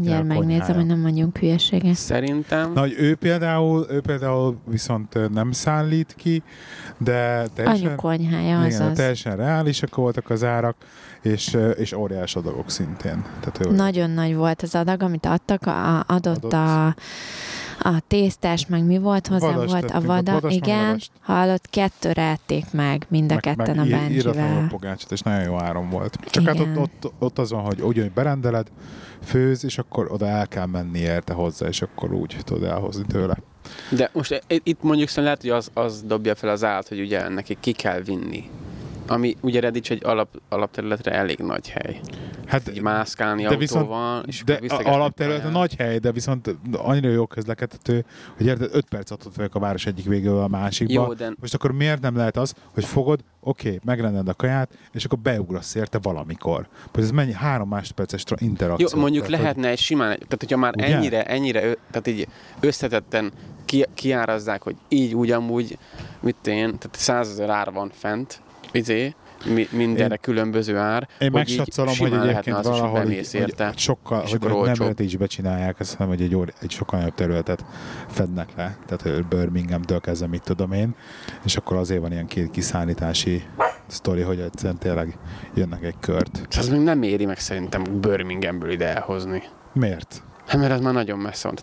igen, megnézem, hogy nem mondjunk hülyeséget. Szerintem. Na, hogy ő például viszont nem szállít ki, de teljesen... Anyukonyhája, azaz. Igen, teljesen reálisak voltak az árak, és óriás adagok szintén. Tehát nagyon nagy volt az adag, amit adtak, a tésztás, meg mi volt hozzá? Vadas, volt a vada, igen. Hallott, 2-re ették meg mind a ketten a báncsivel. Íratlanul a pogácsot, és nagyon jó áron volt. Csak igen. Hát ott az van, hogy ugyanúgy berendeled, főz, és akkor oda el kell menni érte hozzá, és akkor úgy tudod elhozni tőle. De most itt mondjuk szerintem lehet, hogy az dobja fel az állat, hogy ugye neki ki kell vinni. Ami ugye Redics egy alapterületre elég nagy hely. Hát így mászkálni de autóval, viszont, és de alapterületen nagy hely, de viszont annyira jó közlekedhető, hogy érted 5 perc adott vagyok a város egyik végével a másikba. Jó, de... Most akkor miért nem lehet az, hogy fogod, oké, megrendeled a kaját, és akkor beugrasz érte valamikor. Most ez mennyi 3 másodperces interakció. Jó, mondjuk tehát, lehetne egy simán, tehát hogyha már ugye? ennyire, tehát így összetetten kiárazzák, hogy így ugyanúgy, tehát 100 000 ár van fent, mindenre különböző ár. Én megsatszolom, hogy egyébként valahol hogy sokkal, hogy nem Redicsbe csinálják, azt hiszem, hogy egy sokkal nagyobb területet fednek le. Tehát Birminghamtől kezdve, mit tudom én. És akkor azért van ilyen 2 kiszállítási sztori, hogy egyszerűen tényleg jönnek egy kört. Ez még nem éri meg szerintem Birminghamből ide elhozni. Miért? Hát mert az már nagyon messze van.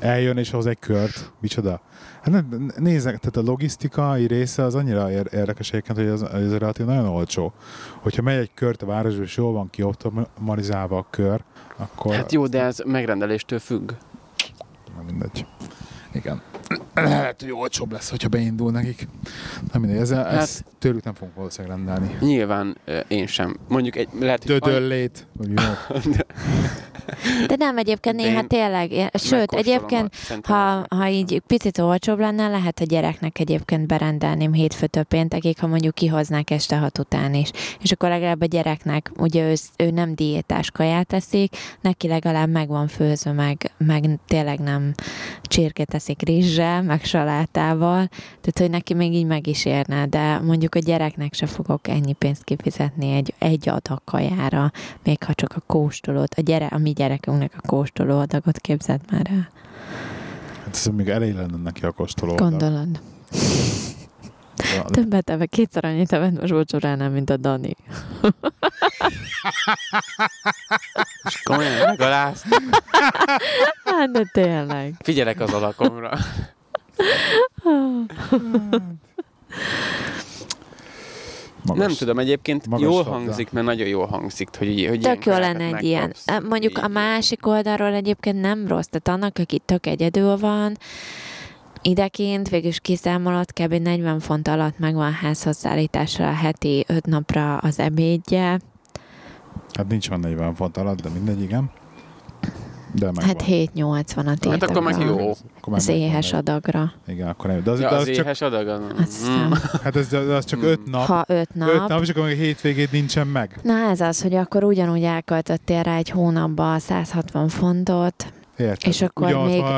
Eljön és hoz egy kört. Micsoda? Hát nézzek, tehát a logisztikai része az annyira érdekes egyébként, hogy az relatív nagyon olcsó. Hogyha megy egy kört a városba, és jól van kioptimalizálva a kör, akkor... Hát jó, de ez megrendeléstől függ. Na mindegy. Igen. lehet, hogy olcsóbb lesz, hogyha beindul nekik. Na mindegy, ezt tőlük nem fogunk valószínűleg rendelni. Nyilván én sem. Mondjuk egy... Dödöllét. De nem, egyébként néha tényleg. Sőt, egyébként, ha így picit olcsóbb lenne, lehet a gyereknek egyébként berendelném hétfőtől péntekig, ha mondjuk kihoznák este 6 után is. És akkor legalább a gyereknek, ugye ő nem diétás kaját eszik, neki legalább meg van főzve, meg tényleg nem csirkét eszik rizssel, meg salátával, tehát hogy neki még így meg is érne, de mondjuk a gyereknek se fogok ennyi pénzt kifizetni egy adag kajára, még ha csak a kóstolót, a mi gyerekünknek a kóstoló adagot képzeld már el. Hát ez még elég lenne neki a kóstoló adag. Gondolod. Többet evett, 2-szer annyit evett most vacsoránál, mint a Dani. És komolyan megalázd. Hát de tényleg. Figyelek az alakomra. Nem tudom, egyébként jól hangzik, mert nagyon jól hangzik. Hogy tök jó lenne egy ilyen. Mondjuk a másik oldalról egyébként nem rossz, tehát annak, aki tök egyedül van, ideként végül is kiszámolod, kb. 40 font alatt megvan házhozszállításra a heti 5 napra az ebédje. Hát nincs van 40 font alatt, de mindegy, igen. De hát 7-80 a tétekre. Hát akkor meg jó. Az éhes adagra. Igen, akkor nem. De az éhes adagra. Hát az csak 5 nap. Ha 5 nap. 5 nap, és akkor még a hétvégét nincsen meg. Na ez az, hogy akkor ugyanúgy elköltöttél rá egy hónapba 160 fontot, érted. És akkor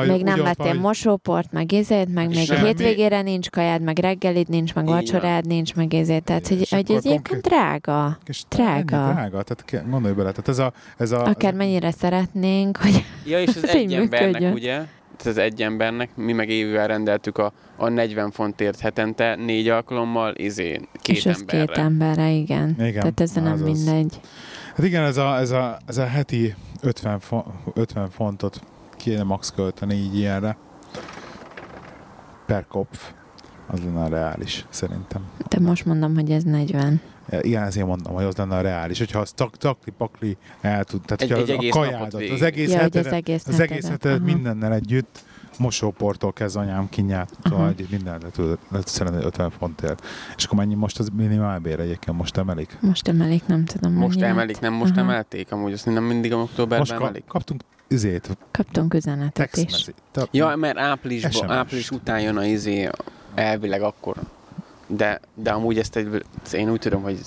még nem vettél mosóport, meg ízét, meg még semmi. Hétvégére nincs kajád, meg reggelid nincs, meg vacsorád nincs, meg ízét. Tehát, hogy ez egyébként drága. Drága. Tehát gondolj bele. Tehát ez a akár mennyire szeretnénk, hogy ja, és az egy embernek, ugye? Tehát az egy embernek, mi meg Évivel rendeltük a 40 fontért hetente 4 alkalommal, két emberre. És az 2 emberre, igen. Tehát ez nem mindegy. Hát igen, ez a heti 50 fontot kéne max költeni így ilyenre. Per kopf. Az lenne a reális, szerintem. Te most mondom, hogy ez 40. Igen, ezért mondom, hogy az lenne a reális. Hogyha az takli-pakli el tud. Tehát egy a kajádat, az egész hetedet mindennel együtt, mosóporttól kezd anyám kinyát, mindent le tudsz rendelni 50 fontért. És akkor mennyi most az minimálbér egyébként? Most emelik? Nem tudom. Most emelték, amúgy azt nem mindig októberben emelik. Kaptunk üzenetet is. Ja, mert április után jön a elvileg akkor. De amúgy ezt én úgy tudom, hogy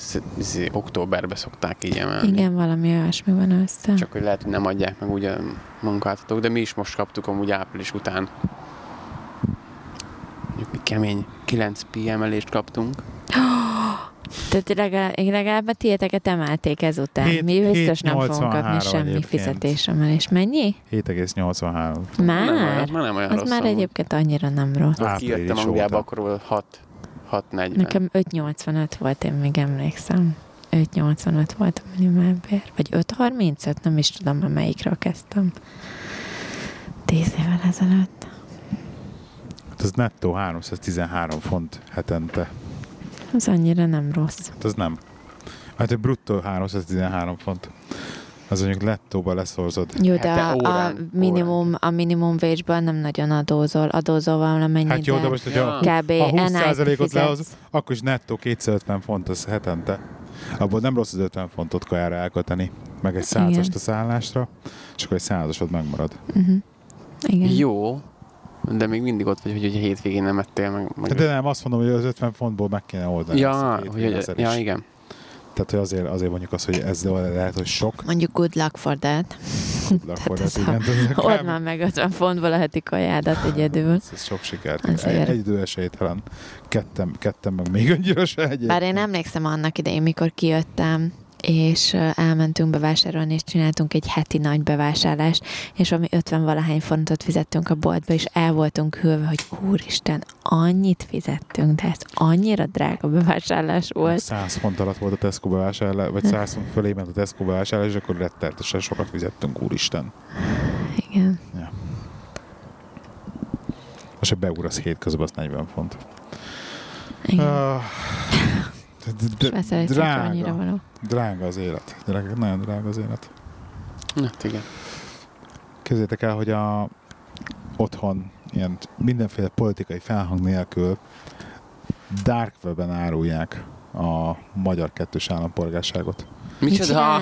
októberbe szokták így emelni. Igen, valami olyasmi van össze. Csak hogy lehet, hogy nem adják meg úgy a munkáltatók, de mi is most kaptuk amúgy április után. Mondjuk kemény 9p emelést kaptunk. Tehát legalább a tiéteket emelték ezután. Mi biztos nem fogunk kapni semmi fizetésemelést. Mennyi? 7,83. Már nem olyan az rossz. Az már egyébként annyira nem rossz. Kijöttem amúgyába akkor 6,40. Nekem 5,85 volt, én még emlékszem. 5,85 volt a minimálbér. Vagy 5,35, nem is tudom, melyikről kezdtem. 10 évvel ezelőtt. Hát az nettó 313 font hetente. Az annyira nem rossz. Hát az nem. Hát egy bruttó 313 font. Az mondjuk lettóba leszorzod. Jó, de a minimum wage-ből nem nagyon adózol valamennyit. Hát jó, de most, hogyha a 20%-ot lehoz, akkor is nettó 250 font az hetente. Abból nem rossz az 50 fontot kajára elköteni, meg egy 100-ast a szállásra, és akkor egy 100-asod megmarad. Uh-huh. Igen. Jó, de még mindig ott vagy, hogy ugye hétvégén nem ettél meg. De nem, azt mondom, hogy az 50 fontból meg kéne oldani. Ja, igen. Tehát, hogy azért mondjuk azt, hogy ez lehet, hogy sok. Mondjuk good luck for that. Old már meg 50 fontból a heti kajádat egyedül. Ez sok sikert. Egyedül esélytelen. Kettem meg még annyira se egyébként. Bár én emlékszem annak idején, mikor kijöttem, és elmentünk bevásárolni, és csináltunk egy heti nagy bevásárlást, és ami 50-valahány forintot fizettünk a boltba, és el voltunk hűlve, hogy úristen, annyit fizettünk, de ez annyira drága bevásárlás volt. 100 font alatt volt a Tesco bevásárlás, vagy 100 font fölé ment a Tesco bevásárlás, és akkor rettenetesen sokat fizettünk, úristen. Igen. Ja. Most, ha beúrasz hétközben, az 40 font. Igen. Drága az élet. Nagyon drága az élet. Hát igen. Képzeljétek el, hogy otthon, ilyen mindenféle politikai felhang nélkül dark webben árulják a magyar kettős állampolgárságot. Micsoda?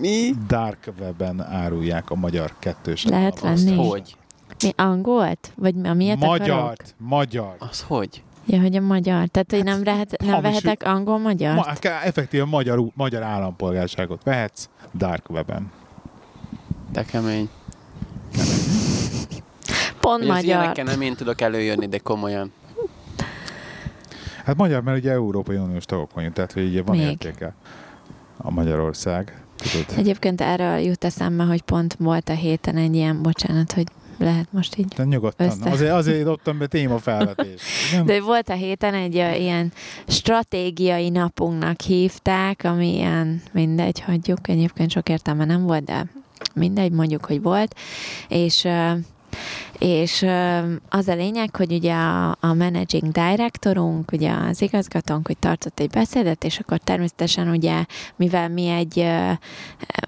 Mi? Dark webben árulják a magyar kettős állampolgárságot. Lehet hogy? Mi angolt? Vagy a miért magyart, akarok? Magyart. Az hogy? Ja, hogy a magyar. Tehát, hogy nem, nem vehetek angol-magyart? Effektíven magyar állampolgárságot vehetsz dark webben. De kemény. Pont magyar. Az ilyenekkel nem én tudok előjönni, de komolyan. Hát magyar, mert ugye Európai Uniós tagok vagyunk, tehát hogy ugye van értéke a Magyarország. Tudod? Egyébként erről jut eszembe, hogy pont volt a héten egy ilyen, bocsánat, hogy lehet most így. De nyugodtan. Azért dobtam be témafelvetés. De volt a héten egy ilyen stratégiai napunknak hívták, ami ilyen mindegy, hagyjuk. Egyébként sok értelme nem volt, de mindegy, mondjuk, hogy volt. És az a lényeg, hogy ugye a managing directorunk, ugye az igazgatónk, hogy tartott egy beszédet, és akkor természetesen ugye, mivel mi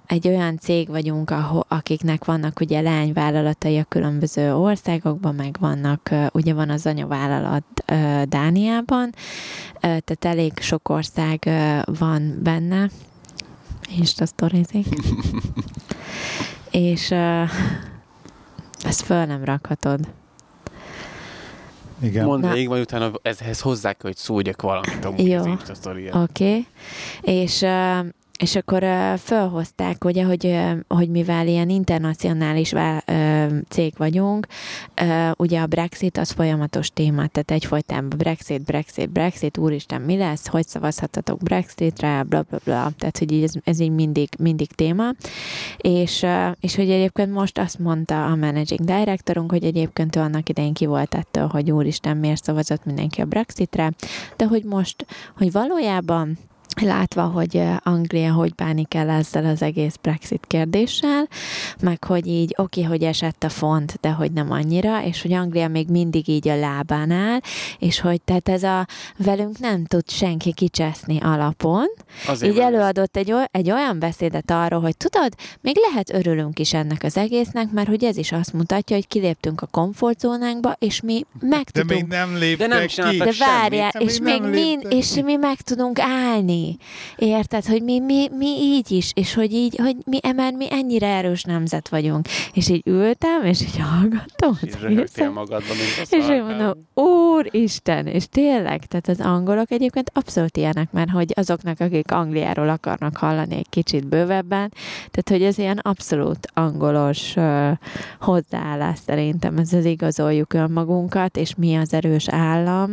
egy olyan cég vagyunk, akiknek vannak ugye lányvállalatai a különböző országokban, meg vannak, ugye van az anyavállalat Dániában, tehát elég sok ország van benne. Insta-sztorizik. És... ezt föl nem rakhatod. Igen. Mondd végig, majd utána ehhez hozzá kell, hogy szúrjak valamit amúgy az Insta-sztoriát. Jó, oké. És akkor felhozták, ugye, hogy mivel ilyen internacionális cég vagyunk, ugye a Brexit az folyamatos téma, tehát egyfolytában Brexit, úristen, mi lesz, hogy szavazhatatok Brexitre, bla bla bla, tehát hogy így ez így mindig téma, és hogy egyébként most azt mondta a managing directorunk, hogy egyébként ő annak idején ki volt ettől, hogy úristen, miért szavazott mindenki a Brexitre, de hogy most, hogy valójában látva, hogy Anglia hogy bánik el ezzel az egész Brexit kérdéssel, meg hogy így oké, hogy esett a font, de hogy nem annyira, és hogy Anglia még mindig így a lábán áll, és hogy tehát ez a velünk nem tud senki kicseszni alapon. Azért így előadott egy olyan beszédet arról, hogy tudod, még lehet örülünk is ennek az egésznek, mert hogy ez is azt mutatja, hogy kiléptünk a komfortzónánkba, és mi meg tudunk... De még nem léptek ki. De várjál, és mi meg tudunk állni. Érted, hogy mi így is, és hogy így, hogy mi ennyire erős nemzet vagyunk. És így ültem, és így hallgattam. És röhögtél magadban, és így mondom, úristen, és tényleg, tehát az angolok egyébként abszolút ilyenek, mert hogy azoknak, akik Angliáról akarnak hallani egy kicsit bővebben, tehát hogy ez ilyen abszolút angolos hozzáállás szerintem, ez az igazoljuk önmagunkat, és mi az erős állam.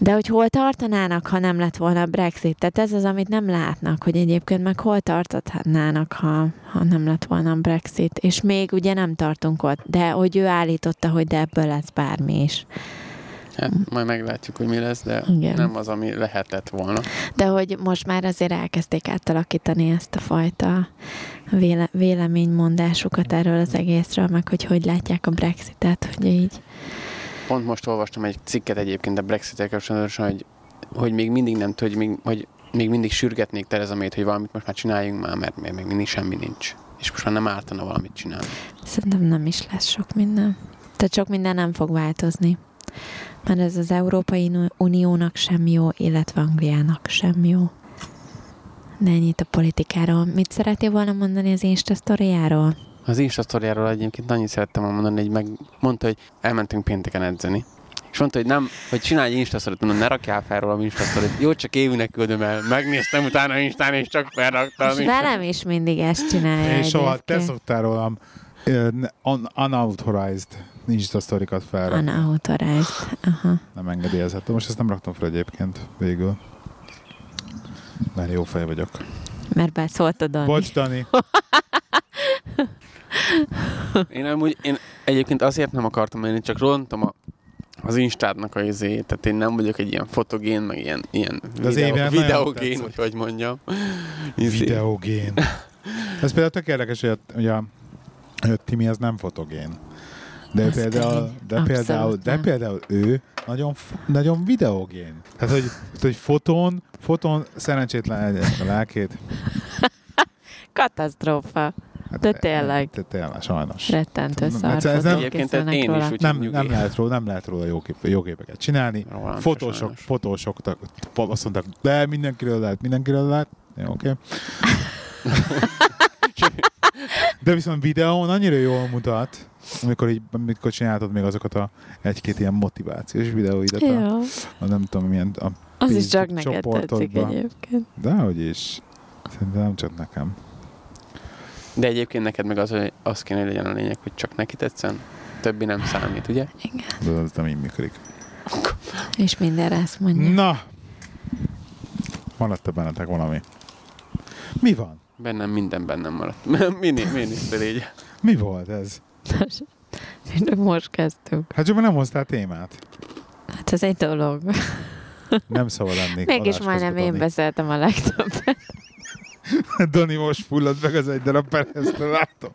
De hogy hol tartanának, ha nem lett volna Brexit? Tehát ez az, amit nem látnak, hogy egyébként meg hol tartatnának, ha nem lett volna Brexit. És még ugye nem tartunk ott, de hogy ő állította, hogy de ebből lesz bármi is. Hát majd meglátjuk, hogy mi lesz, de igen. Nem az, ami lehetett volna. De hogy most már azért elkezdték átalakítani ezt a fajta véleménymondásukat erről az egészről, meg hogy látják a Brexitet, hogy így... Pont most olvastam egy cikket egyébként a Brexit-tel kapcsolatosan, hogy még mindig nem tud, hogy még mindig sürgetnék Theresa Mayt, hogy valamit most már csináljunk már, mert még mindig semmi nincs. És most már nem ártana valamit csinálni. Szerintem nem is lesz sok minden. Tehát sok minden nem fog változni. Mert ez az Európai Uniónak sem jó, illetve Angliának sem jó. De ennyit a politikáról. Mit szeretél volna mondani az Insta-sztoriáról? Az Insta-sztoriáról egyébként annyit szerettem mondani, hogy megmondta, hogy elmentünk pénteken edzeni. És mondta, hogy nem, hogy csinálj egy Insta-sztorit, mondom, ne rakjál fel rólam Insta-sztorit. Jó, csak évünknek küldöm el. Megnéztem utána Instán, és csak felraktam. És velem is mindig ezt csinálja. És soha te szoktál rólam unauthorized Insta-sztorikat felrakni. Unauthorized, aha. Nem engedélyezhető. Most ezt nem raktam fel egyébként végül. Mert jó fej vagyok. Mert beszólt a Dani. Bocs, Dani. Én egyébként azért nem akartam menni, csak rontom az Instádnak a izéjét, tehát én nem vagyok egy ilyen fotogén, meg ilyen videogén, hogy mondjam. Videogén. Ez például tök érdekes, hogy a Timi az nem fotogén. De például ő nagyon, nagyon videogén. Tehát, hogy fotón szerencsétlen a lelkét. Katasztrófa. De tényleg. Tényleg, sajnos. Rettentő szarfotók készülnek róla. Nem lehet róla jó képeket csinálni. Fotósok, azt mondták, de mindenkiről lehet. Oké. De viszont videón annyira jól mutat, amikor csináltad még azokat a egy-két ilyen motivációs videóidat, a nem tudom milyen a az is csak neked tetszik egyébként. Dehogy is. Szerintem nem csak nekem. De egyébként neked meg az, hogy az kéne, hogy legyen a lényeg, hogy csak neki tetszen, többi nem számít, ugye? Igen. De az nem így működik. És mindenre ezt mondja. Na! Maradt-e bennetek valami? Mi van? Bennem minden bennem maradt. Mini. Mi volt ez? Most kezdtük. Hát csak már nem hoztál témát. Hát ez egy dolog. Nem szabad ennék. Mégis majdnem én beszéltem a legtöbbet. Doni most fulladt meg az egy darab perheztől, látom.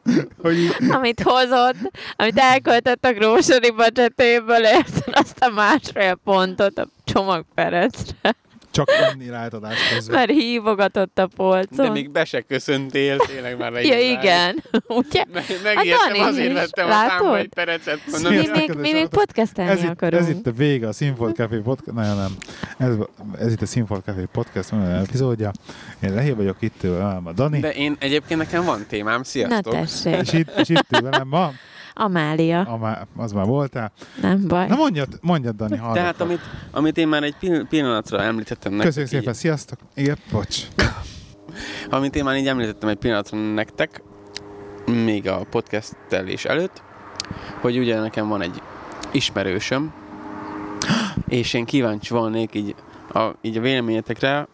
Amit hozott, amit elköltött a grocery budgetéből, érted azt a másfél pontot a csomagperecre. Csak lenni rájtadás közben. Mert hívogatott a polcon. De még be se köszöntél, tényleg már leírtál. Ja, igen. Ugye? Megijedtem, hát azért vettem a számba egy perecet. Mi még podcastelni akarunk. Ez itt a vége, a Színfolt Café Podcast. Ez itt a Színfolt Café Podcast epizódja. Én Lehi vagyok, itt velem a Dani. De én egyébként nekem van témám, sziasztok. Na tessék. És itt velem ma. Amália. Az már voltál. Nem baj. Na mondjad Dani, hallgatok. Tehát amit én már egy pillanatra említettem nektek. Köszönjük szépen, így... sziasztok. Igen, bocs. Amit én már így említettem egy pillanatra nektek, még a podcastelés előtt, hogy ugye nekem van egy ismerősöm, és én kíváncsi volnék így a véleményetekre,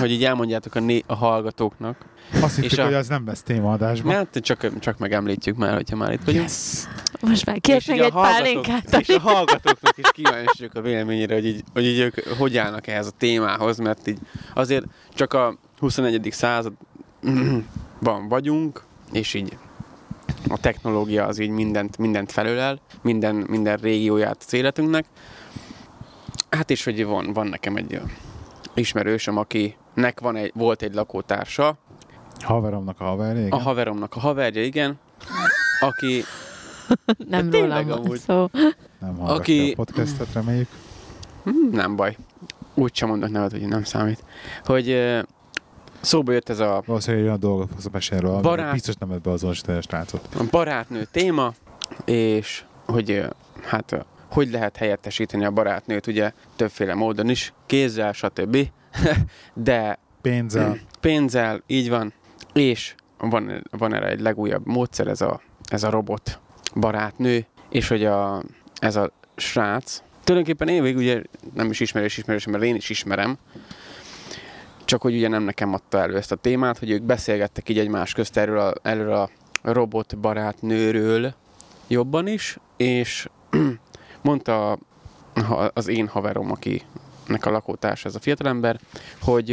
hogy így elmondjátok a hallgatóknak. Azt hittük, hogy az nem lesz témaadásban. Hát csak megemlítjük már, hogyha már itt vagyunk. Yes. Most már kértünk egy pálinkát. És a hallgatóknak is kíváncsiak a véleményére, hogy így ők hogy állnak ehhez a témához, mert így azért csak a 21. században vagyunk, és így a technológia az így mindent felölel, minden régióját az életünknek. Hát és hogy van nekem egy ismerősöm, akinek volt egy lakótársa, haveromnak a haverja, igen. A haveromnak a haverja, igen. Aki... nem rólam amúgy... szó. Nem hallgatja a podcastet, reméljük. Nem baj. Úgy sem mondok nevet, hogy nem számít. Hogy szóba jött ez a... Valószínűleg olyan dolgot fogsz mesélni, biztos nem ebbe azonosítani a srácot. A barátnő téma, és hogy hát hogy lehet helyettesíteni a barátnőt, ugye többféle módon is, kézzel, stb. De... Pénzzel, így van. És van erre egy legújabb módszer, ez a robot barátnő, és hogy ez a srác, tulajdonképpen én végül ugye nem is ismerős, mert én is ismerem, csak hogy ugye nem nekem adta elő ezt a témát, hogy ők beszélgettek így egymás közt erről a robot barátnőről jobban is, és mondta az én haverom, akinek a lakótársa ez a fiatalember, hogy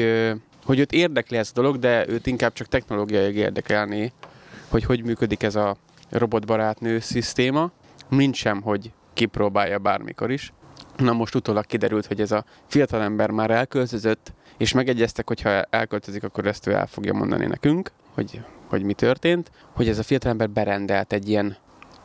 őt érdekli ez a dolog, de őt inkább csak technológiai érdekelni, hogy működik ez a robotbarátnő szisztéma, mint sem, hogy kipróbálja bármikor is. Na most utólag kiderült, hogy ez a fiatalember már elköltözött, és megegyeztek, hogyha elköltözik, akkor ezt ő el fogja mondani nekünk, hogy mi történt, hogy ez a fiatalember berendelt egy ilyen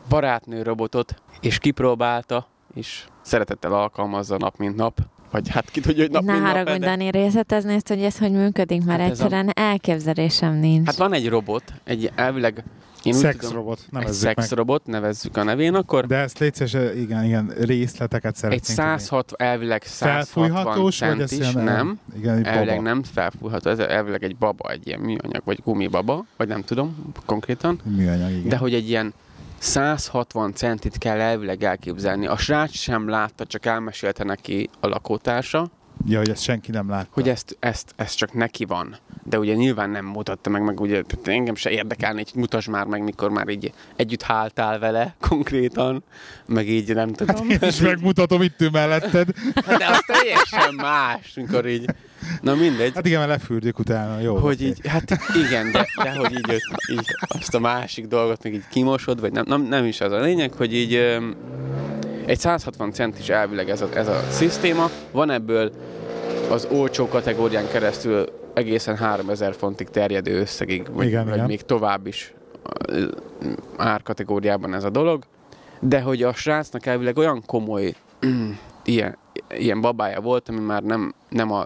barátnő robotot, és kipróbálta, és szeretettel alkalmazza nap, mint nap. Vagy hát ki tudja, hogy nap, mint nap. Ne haragudj, Dani, részletezni ezt, hogy ez hogy működik, mert hát egyszerűen elképzelésem nincs. Hát van egy robot, egy elvileg... Szexrobot nevezzük meg. Szexrobot nevezzük a nevén, akkor... De ezt létszés, igen, részleteket szeretnénk. Egy 160, elvileg 160 cent is, nem. Igen, elvileg nem felfújható, ez elvileg egy baba, egy ilyen műanyag, vagy gumibaba, vagy nem tudom konkrétan. Műanyag, igen. De hogy egy ilyen 160 centit kell elvileg elképzelni. A srác sem látta, csak elmesélte neki a lakótársa. Ja, hogy ezt senki nem látta. Hogy ezt csak neki van. De ugye nyilván nem mutatta meg ugye engem se érdekelni, hogy mutasd már meg, mikor már így együtt háltál vele konkrétan, meg így nem tudom. Hát én is megmutatom, itt ül melletted. De az teljesen más, mikor így... Na mindegy. Hát igen, mert lefürdjük utána, jó. Hogy így, hát igen, de hogy így azt a másik dolgot meg így kimosod, vagy nem is az a lényeg, hogy így egy 160 cent is elvileg ez a szisztéma. Van ebből az olcsó kategórián keresztül egészen 3000 fontig terjedő összegig, vagy még tovább is árkategóriában ez a dolog, de hogy a srácnak elvileg olyan komoly ilyen babája volt, ami már nem a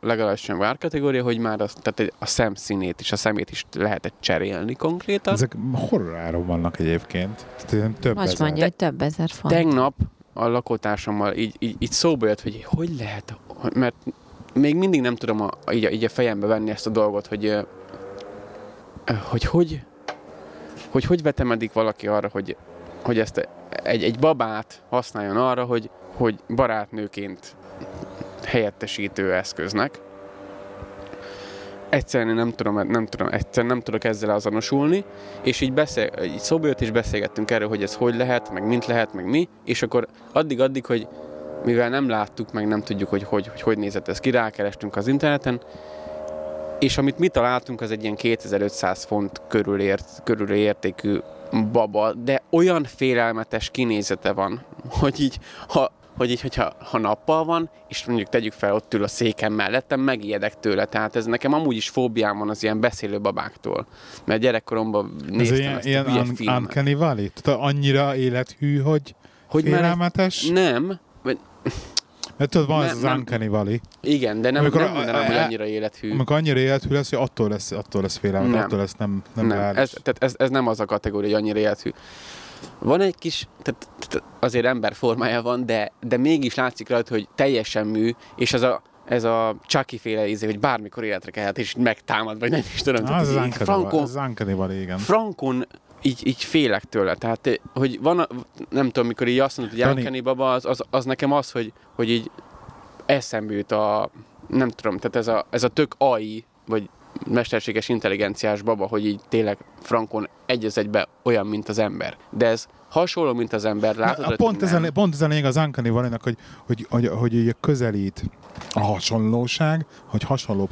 legalacsonyabb árkategória, hogy már tehát a szemszínét is, a szemét is lehetett cserélni konkrétan. Ezek horror áron vannak egyébként. Több most ezer. Mondja, hogy több ezer font. Tegnap a lakótársammal így szóba jött, hogy lehet, mert még mindig nem tudom így a fejembe venni ezt a dolgot, hogy vetemedik valaki arra, hogy ezt egy babát használjon arra, hogy barátnőként helyettesítő eszköznek. Egyszerűen nem tudok ezzel azonosulni, és így szóba jött, és beszélgettünk erről, hogy ez hogy lehet, meg mint lehet, meg mi, és akkor addig, hogy mivel nem láttuk, meg nem tudjuk, hogy nézett ez ki, rákerestünk az interneten, és amit mi találtunk, az egy ilyen 2500 font körüli értékű baba, de olyan félelmetes kinézete van, hogyha nappal van, és mondjuk tegyük fel, ott ül a széken mellettem, megijedek tőle. Tehát ez nekem amúgy is fóbiám van az ilyen beszélő babáktól. Mert gyerekkoromban néztem ezt ilyen a filmet. Uncanny Valley? Tehát annyira élethű, hogy félelmetes? Nem. Mert tudod, van ez az Uncanny Valley. Igen, de nem mondanám, hogy annyira élethű. Amikor annyira élethű lesz, hogy attól lesz félelmet, attól lesz nem reális. Ez nem az a kategória, hogy annyira élethű. Van egy kis, tehát azért ember formája van, de mégis látszik rajta, hogy teljesen mű, és ez a Chucky-féle íze, hogy bármikor életre kellhet, és megtámad, vagy nem is tudom. Az Uncanny Valley, igen. Frankon így félek tőle. Tehát, hogy van, nem tudom, mikor így azt mondod, hogy Uncanny baba, az nekem az, hogy így eszembe jut a, nem tudom, tehát ez a tök AI, vagy mesterséges intelligenciás baba, hogy így tényleg frankon egy az egybe olyan, mint az ember. De ez hasonló, mint az ember. Látod, pont ez a lényeg az Uncanny Valley-nak, hogy közelít a hasonlóság, hogy hasonlóbb,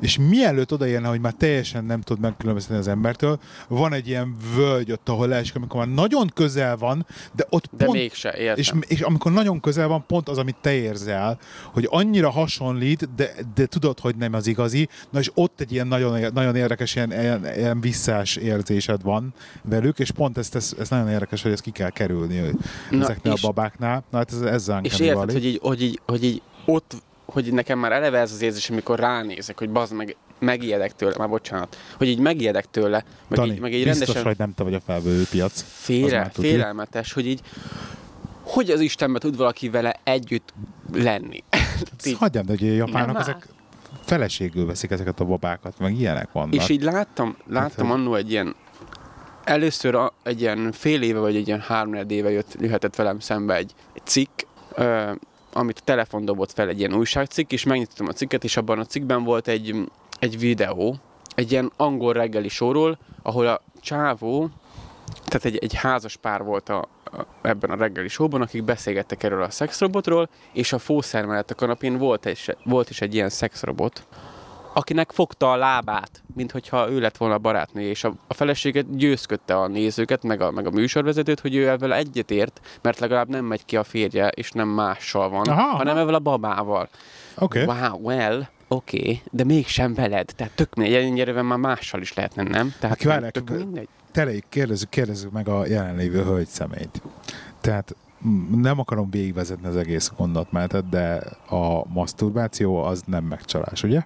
és mielőtt odaérne, hogy már teljesen nem tud megkülönböztetni az embertől, van egy ilyen völgy ott, ahol leesik, amikor már nagyon közel van, de ott de pont... mégse, értem. És amikor nagyon közel van, pont az, amit te érzel, hogy annyira hasonlít, de tudod, hogy nem az igazi, na és ott egy ilyen nagyon, nagyon érdekes, ilyen visszás érzésed van velük, és pont ez nagyon érdekes, hogy ezt ki kell kerülni ezeknél a babáknál. Na hát ez Uncanny Valley. És érted, hogy így ott, hogy nekem már eleve ez az érzés, amikor ránézek, hogy bazd meg, megijedek tőle. Meg így biztos, rendesen, hogy nem te vagy a felvevő piac. Félelmetes, hogy így, hogy az Istenbe tud valaki vele együtt lenni. Hagyjam, de hogy a japánok ezek feleségül veszik ezeket a babákat, meg ilyenek vannak. És így láttam annó egy ilyen, először egy ilyen fél éve, vagy egy ilyen 3-4 éve jöhetett velem szembe egy cikk, amit a telefon dobott fel, egy ilyen újságcikk, és megnyitottam a cikket, és abban a cikkben volt egy videó, egy ilyen angol reggeli showról, ahol a csávó, tehát egy házas pár volt ebben a reggeli showban, akik beszélgettek erről a szexrobotról, és a fószer mellett a kanapén volt is egy ilyen szexrobot, akinek fogta a lábát, minthogyha ő lett volna a barátnője, és a feleséget győzködte a nézőket, meg a műsorvezetőt, hogy ő ezzel egyetért, mert legalább nem megy ki a férje, és nem mással van, hanem ezzel a babával. Oké. Okay. Wow, well... Oké, okay, de mégsem veled. Tehát tök mindegy, már mással is lehetne, nem? Tehát várják, tök mindegy. Kérdezzük meg a jelenlévő hölgy személyt. Tehát nem akarom végigvezetni az egész gondolatmenetet, de a maszturbáció az nem megcsalás, ugye?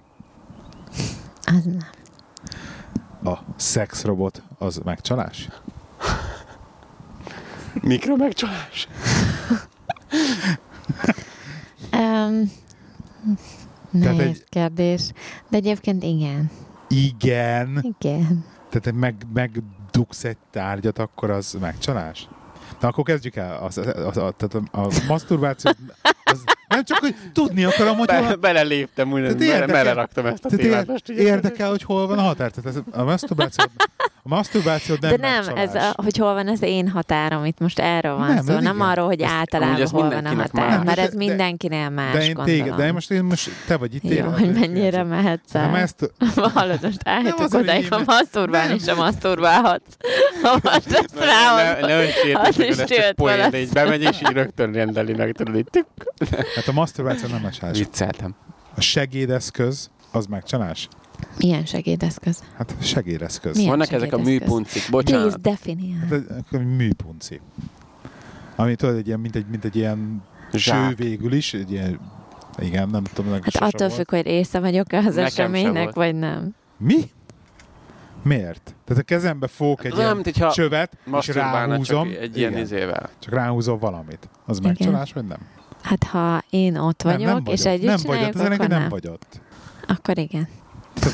Az nem. A szexrobot az megcsalás? Mikro megcsalás? Nehéz kérdés. De egyébként igen. Igen. Tehát megdugsz egy tárgyat, akkor az megcsalás? Na, akkor kezdjük el. A maszturbáció... Az nem csak, hogy tudni akarom, hogy... Beleléptem, úgy beleraktam ezt a témát. Érdekel, hogy hol van a határ. Tehát a maszturbáció nem megcsalás. De nem, hogy hol van az én határom, itt most erről van szó. Nem arról, hogy általában hol van a határom. Mert ez mindenkinél más, gondolom. De most te vagy itt. Jó, hogy mennyire mehetsz el. Hallod, most álljátok odaig, ha maszturbálni sem maszturbálhatsz. Ha most ezt rához, az is jött valasz. Így bemegy, és így rögtön rendeli meg, tudod. Hát a maszturbáció nem esás. Vicceltem. A segédeszköz, az megcsalás? Milyen segédeszköz? Hát segédeszköz. Milyen vannak segédeszköz? Ezek a műpuncik, bocsánat. Please definiál. Hát, műpunci. Ami tudod, egy ilyen, mint egy ilyen ső végül is, egy ilyen, igen, nem tudom, hát attól függ, hogy része vagyok az nekem eseménynek, vagy nem. Mi? Miért? Tehát a kezembe fogok egy nem, ilyen csövet, és ráhúzom. Egy ilyen izével. Csak ráhúzom valamit. Az igen. Megcsalás, vagy nem? Hát ha én ott vagyok, nem vagyok és együtt nem csináljuk, vagyott, akkor nem. Vagy ott. Akkor igen.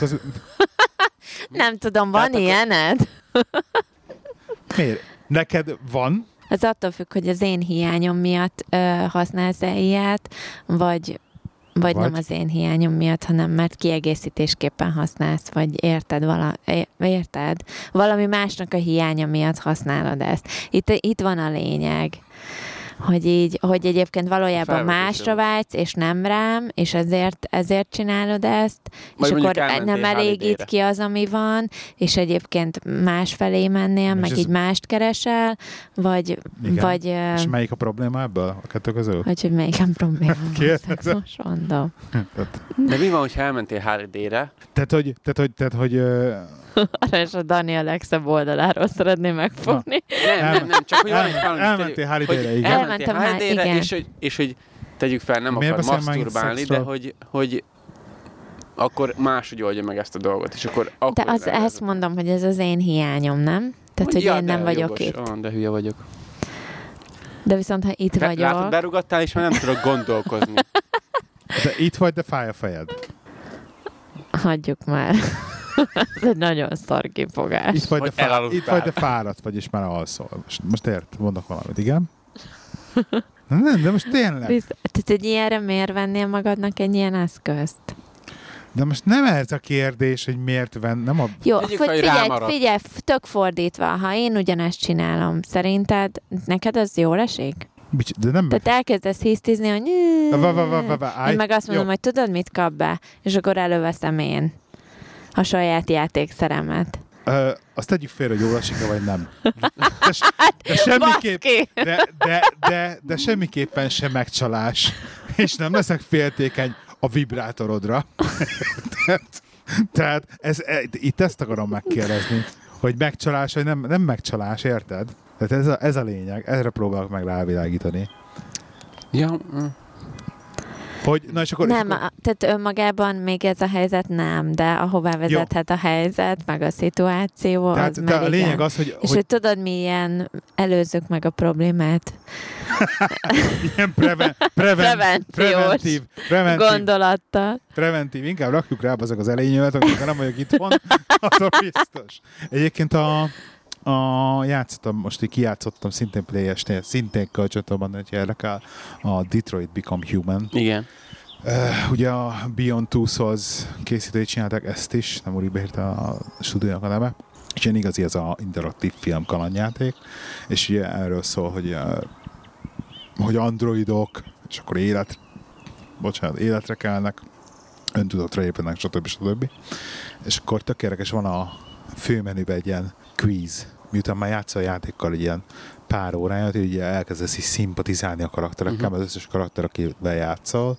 Az... nem tudom, van tehát ilyened? Miért? Neked van? Ez attól függ, hogy az én hiányom miatt használsz-e ilyet, vagy nem az én hiányom miatt, hanem mert kiegészítésképpen használsz, vagy érted, érted? Valami másnak a hiánya miatt használod ezt. Itt van a lényeg, hogy egyébként valójában felvetés másra vágysz, és nem rám, és ezért csinálod ezt, majd és akkor nem elégít ki az, ami van, és egyébként másfelé mennél, és meg így mást keresel, vagy... És melyik a probléma ebből? A kettő közül? Hogy melyik a probléma? Kérdezem. Most mondom. De mi van, hogyha elmentél HRD-re? Tehát, hogy arra is a Dani a legszebb oldaláról szeretném megfogni. Nem, csak hogy elmentél HRD-re, igen. Elmentem HRD-re, és hogy tegyük fel, nem miért akar maszturbálni, de hogy akkor máshogy oldja meg ezt a dolgot. És akkor de ezt mondom, hogy ez az én hiányom, nem? Tehát, hogy én nem vagyok itt. De hülye vagyok. De viszont, ha itt vagyok... Látod, berugattál, és már nem tudok gondolkozni. De itt vagy, de fáj a fejed. Hagyjuk már. Ez egy nagyon szar kifogás. Itt vagy, de fáradt vagy, és már alszol. Most mondok valamit, igen? Nem, de most tényleg. Tehát egy ilyenre miért vennél magadnak egy ilyen eszközt? De most nem ez a kérdés, hogy miért vennem. Jó, figyelj, tök fordítva. Ha én ugyanezt csinálom, szerinted neked az jól esik? De nem tehát elkezdesz hisztizni, hogy én meg azt mondom, hogy tudod, mit kap be? És akkor előveszem én a saját játékszeremet. Azt tegyük félre, hogy jól esik-e, vagy nem. De semmiképpen sem megcsalás. És nem leszek féltékeny a vibrátorodra. Tehát itt ezt akarom megkérdezni, hogy megcsalás, vagy nem megcsalás, érted? Tehát ez a lényeg. Erre próbálok meg rávilágítani. Ja. Hogy, na és akkor, nem, és akkor... tehát önmagában még ez a helyzet nem, de ahová vezethet a helyzet, meg a szituáció, tehát, az már a lényeg az, hogy tudod, milyen előzzük meg a problémát. Ilyen preventív gondolattal. Preventív, inkább rakjuk rá azok az elényövet, amikor nem vagyok itthon, az a biztos. Egyébként játszottam, most így kijátszottam szintén Play-esnél, szintén kölcsöntöm, hogy érdekel a Detroit Become Human. Igen. Ugye a Beyond Two Souls készítői csinálták ezt is, nem úribe írt a stúdiónak a neve, és ilyen igazi ez a interaktív film kalandjáték, és ugye erről szól, hogy androidok, és akkor életre kelnek, öntudatra épülnek, stb. És akkor tök érdekes, van a főmenüben egy ilyen quiz, miután már játszol a játékkal egy ilyen pár óráját, ugye elkezdesz így szimpatizálni a karakterekkel, mert az összes karakter, akivel játszol,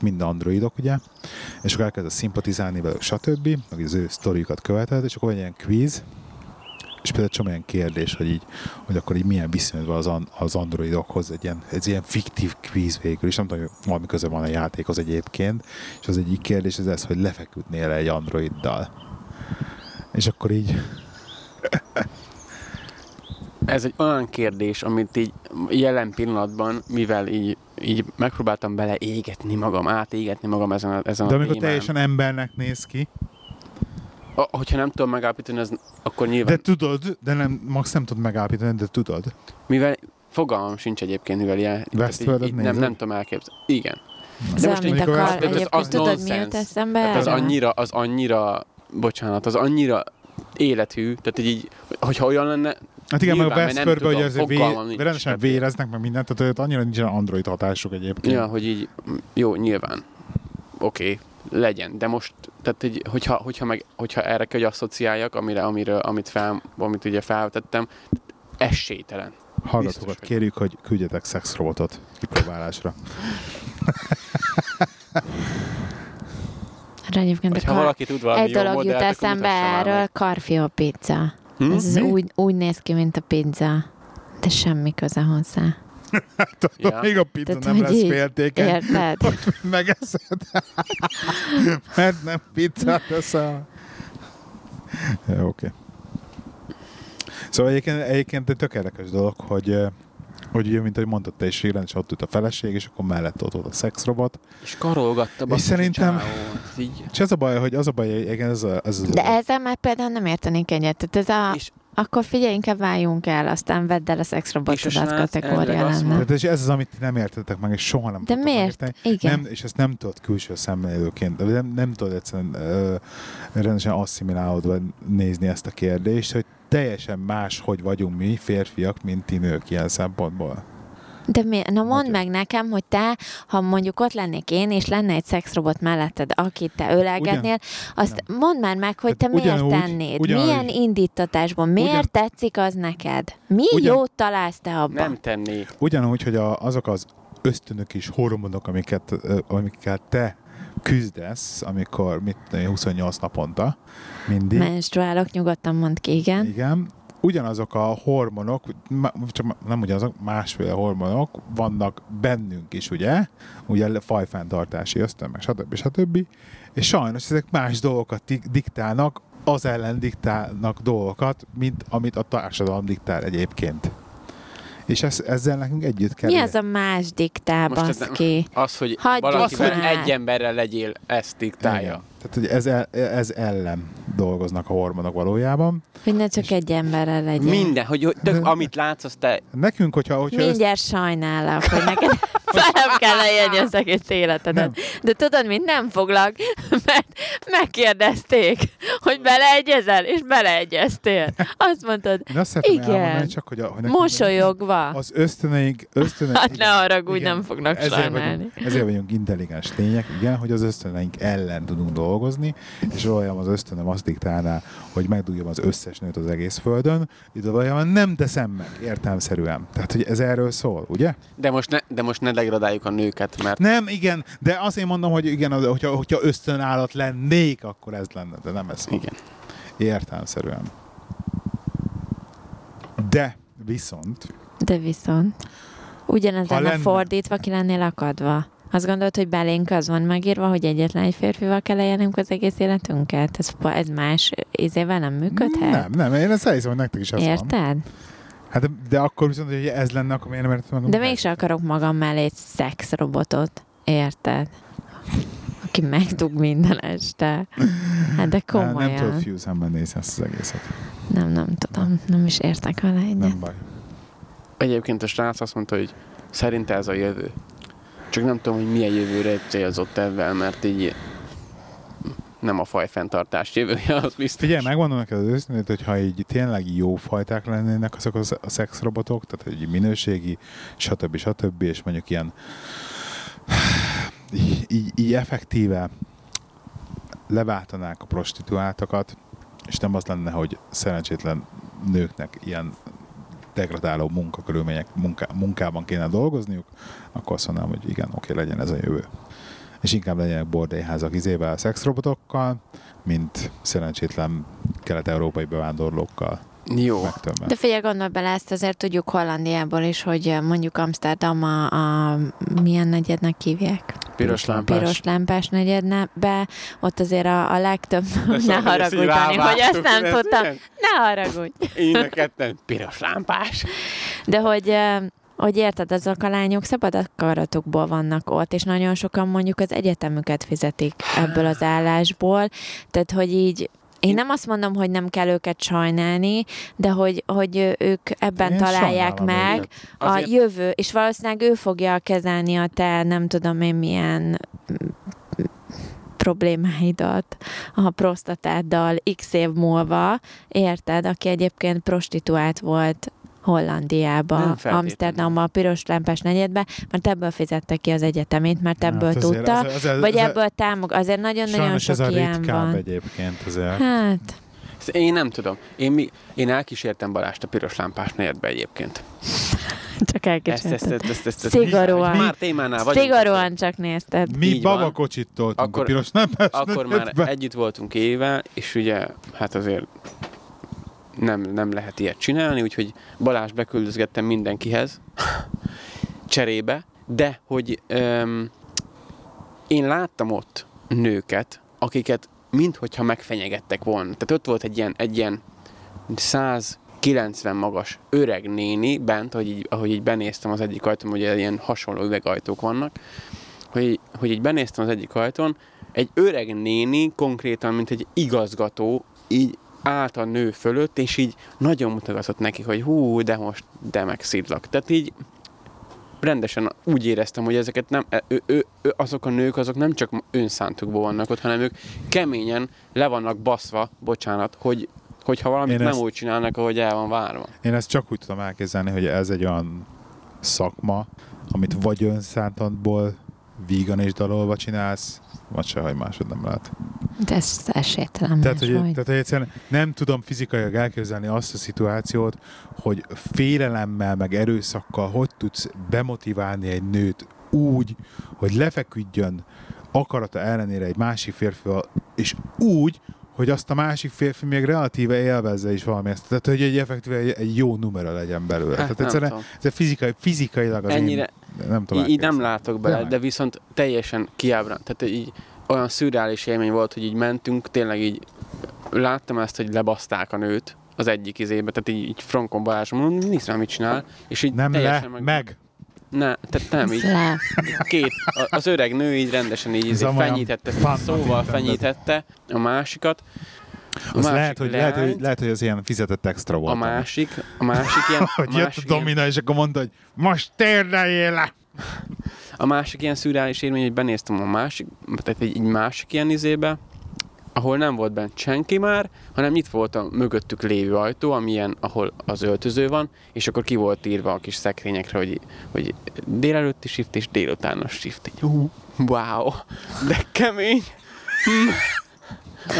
mind androidok, ugye, és akkor elkezdesz szimpatizálni velük, stb., meg az ő sztoriukat követed, és akkor van ilyen quiz, és például csak olyan kérdés, hogy akkor így milyen viszonyod van az androidokhoz, egy ilyen fiktív quiz végül, és nem tudom, hogy valami köze van a játékhoz egyébként, és az egyik kérdés az ez, hogy lefeküdnél egy androiddal. És akkor így... Ez egy olyan kérdés, amit így jelen pillanatban, mivel így megpróbáltam átégetni magam ezen a de amikor teljesen embernek néz ki. Hogyha nem tudom megállapítani, akkor nyilván... De tudod, de nem, max nem tudod megállapítani, de tudod. Mivel fogalmam sincs egyébként, mivel ilyen... Westworld-et nézed? Nem tudom elképzelni. Igen. Ez amit akar, egyébként tudod, mi jut eszembe erre? Az annyira... Bocsánat, az annyira élethű, tehát így, hogyha olyan lenne... Hát igen, nyilván, meg a Westworldből, hogy ezért rendesen véreznek, meg mindent, tehát annyira nincsen android hatásuk egyébként. Ja, hogy így, jó, nyilván. Oké, legyen, de most, tehát így, hogyha erre kell, hogy asszociáljak, amit ugye felvetettem, esélytelen. Hallgatókat kérjük, hogy küldjetek szexrobotot kipróbálásra. Erről egyébként ha valaki tud valami egy jó dolog modellt, jut eszembe erről, karfiol pizza. Ez úgy néz ki, mint a pizza. De semmi köze hozzá. Tudom, ja. Még a pizza tehát, nem lesz féltékeny. Érted? Megeszed. Mert nem pizza leszel. Oké. Okay. Szóval egyébként egy tök érdekes dolog, hogy ugye, mint ahogy mondtad te is, és ott ült a feleség, és akkor mellett ott volt a szexrobot. És karolgatta. És szerintem... És az a baj, igen, ez de ezzel már például nem értenénk egyet. Tehát ez a... Akkor figyelj, inkább váljunk el, aztán vedd el a szexrobotodat kategória lenne. És ez az, amit nem értettek meg, és soha nem tudtok megérteni. Nem, és ezt nem tudod külső szemlélőként, nem tudod egyszerűen rendesen asszimilálódva nézni ezt a kérdést, hogy teljesen máshogy vagyunk mi férfiak, mint ti nők ilyen szempontból. De miért? Na mondd meg nekem, hogy te, ha mondjuk ott lennék én, és lenne egy szexrobot melletted, akit te ölelgetnél, azt nem. Mondd már meg, hogy te miért tennéd? Milyen indítatásban? Miért tetszik az neked? Mi jót találsz te abban? Nem tenni. Ugyanúgy, hogy azok az ösztönök és hormonok, amikkel te küzdesz, amikor 28 naponta mindig. Menstruálok, nyugodtan mondd ki, igen. Igen. Ugyanazok a hormonok, csak nem ugyanazok, másféle hormonok vannak bennünk is, ugye fajfenntartási ösztön, meg stb. És sajnos ezek más dolgokat diktálnak, az ellen diktálnak dolgokat, mint amit a társadalom diktál egyébként. És ezzel nekünk együtt kell... Mi az a más diktál, baszki? Az, hogy valakivel egy emberrel legyél, ezt diktálja. Igen. Tehát, hogy ez ellen dolgoznak a hormonok valójában. Hogy ne csak egy emberrel legyél. Minden, hogy tök, amit látsz, azt te... Nekünk, hogyha mindjárt sajnálok, hogy neked fel kell lejjegyezni az egész életedet. De tudod, mint nem foglak, mert megkérdezték, hogy beleegyezel, és beleegyeztél. Azt mondtad, igen, mosolyogva. Az ösztöneink... Hát ne haragudj, nem fognak sajnálni. Ezért vagyunk intelligens lények, igen, hogy az ösztöneink ellen tudunk dolgozni, és valójában az ösztönöm azt diktálná, hogy megdúljam az összes nőt az egész földön, itt valójában nem teszem meg, értelmszerűen. Tehát, hogy ez erről szól, ugye? De most ne degradáljuk a nőket, mert... Nem, igen, de azért mondom, hogy igen, hogyha ösztönállat lennék, akkor ez lenne, de nem ez. Igen. Értelmszerűen. De viszont. Ugyanez lenne fordítva, ki lennél akadva. Azt gondolod, hogy belénk az van megírva, hogy egyetlen egy férfival kell élnünk az egész életünket? Ez más izével nem működhet? Nem. Én ezt elhiszem, hogy nektek is az van. Érted? Hát de akkor viszont, hogy ez lenne, akkor miért nem értem? De mégsem akarok magam mellé egy szexrobotot. Érted? Aki megdug minden este. Hát de komolyan. Nem tudod fiú szemben nézni ezt az egészet. Nem tudom. Nem is értek vele egyet. Nem baj. Egyébként a srác azt mondta, hogy szerint ez a jövő. Csak nem tudom, hogy milyen jövőre célzott ebben, mert így nem a fajfenntartás jövője, az biztos. Figyelj, megmondom neked az őszintét, hogyha így tényleg jó fajták lennének azok a szexrobotok, tehát egy minőségi, stb. És mondjuk ilyen így effektíve leváltanák a prostituáltakat, és nem az lenne, hogy szerencsétlen nőknek ilyen degradáló munkakörülmények munkában kéne dolgozniuk, akkor azt mondanám, hogy igen, oké, legyen ez a jövő. És inkább legyenek bordélyházak izével, szexrobotokkal, mint szerencsétlen kelet-európai bevándorlókkal. Jó. Megtömben. De figyelj, gondolj bele, ezt azért tudjuk Hollandiából is, hogy mondjuk Amsterdam a milyen negyednek hívják? Piros lámpás negyedbe. Ott azért a legtöbb... Ne haragudj, Dani, hogy ezt nem tudtam. Ne haragudj! Éneket nem. Piros lámpás. De hogy érted, azok a lányok szabad akaratukból vannak ott, és nagyon sokan mondjuk az egyetemüket fizetik ebből az állásból. Tehát, hogy így... Én nem azt mondom, hogy nem kell őket sajnálni, de hogy ők ebben én találják meg a jövő, és valószínűleg ő fogja kezelni a te nem tudom én milyen problémáidat a prosztatáddal x év múlva, érted? Aki egyébként prostituált volt Hollandiába, Amsterdamba, a piros lámpás negyedbe, mert ebből fizette ki az egyetemét, mert ebből hát tudta, vagy ebből támog. Azért nagyon-nagyon sok ilyen van. Egyébként azért. Hát. Én nem tudom. Én elkísértem Balást a piros lámpás negyedbe egyébként. Csak elkicsinted. Szigorúan. Már témánál vagyunk. Szigorúan csak nézted. Mi babakocsit toltunk a piros lámpás. Akkor már együtt voltunk éve, és ugye hát azért nem lehet ilyet csinálni, úgyhogy Balázs beküldözgettem mindenkihez cserébe, de hogy én láttam ott nőket, akiket minthogyha megfenyegettek volna. Tehát ott volt egy ilyen 190 magas öreg néni bent, ahogy így benéztem az egyik ajtón, ugye ilyen hasonló üvegajtók vannak, hogy így benéztem az egyik ajtón, egy öreg néni konkrétan, mint egy igazgató, így állt a nő fölött, és így nagyon mutogatott neki, hogy hú, de most de megszidlak. Tehát így rendesen úgy éreztem, hogy ezeket nem, azok a nők, azok nem csak önszántukból vannak ott, hanem ők keményen le vannak baszva, bocsánat, hogyha valamit nem úgy csinálnak, ahogy el van várva. Én ezt csak úgy tudom elképzelni, hogy ez egy olyan szakma, amit vagy önszántatból vígan és dalolva csinálsz, vagy sehogy másod nem lehet. De ez esélytelen. Tehát, hogy egyszerűen nem tudom fizikailag elképzelni azt a szituációt, hogy félelemmel, meg erőszakkal hogy tudsz bemotiválni egy nőt úgy, hogy lefeküdjön akarata ellenére egy másik férfival, és úgy, hogy azt a másik férfi még relatíve élvezze is valami ezt. Tehát, hogy egy effektíve egy jó numera legyen belőle. Hát, tehát egyszerűen ez fizikailag az ennyire, én nem tudom. Így nem látok bele, de viszont teljesen kiábránt. Tehát így olyan szürreális élmény volt, hogy így mentünk, tényleg így láttam ezt, hogy lebaszták a nőt az egyik izébe, tehát így Frankon Balázs mondom, nincs mit csinál, és így nem teljesen meg. Ne, tehát nem így. Az öreg nő így rendesen így fenyítette, szóval fenyítette a másikat. Lehet, hogy az ilyen fizetett extra volt. A másik ilyen... Hogy jött a domina, és akkor mondta, hogy most térdeljél le! A másik ilyen szürreális élmény, hogy benéztem a másik, tehát egy másik ilyen izébe, ahol nem volt bent senki már, hanem nyitva volt a mögöttük lévő ajtó, amilyen, ahol az öltöző van, és akkor ki volt írva a kis szekrényekre, hogy délelőtti shift és délutános shift. Wow, de kemény!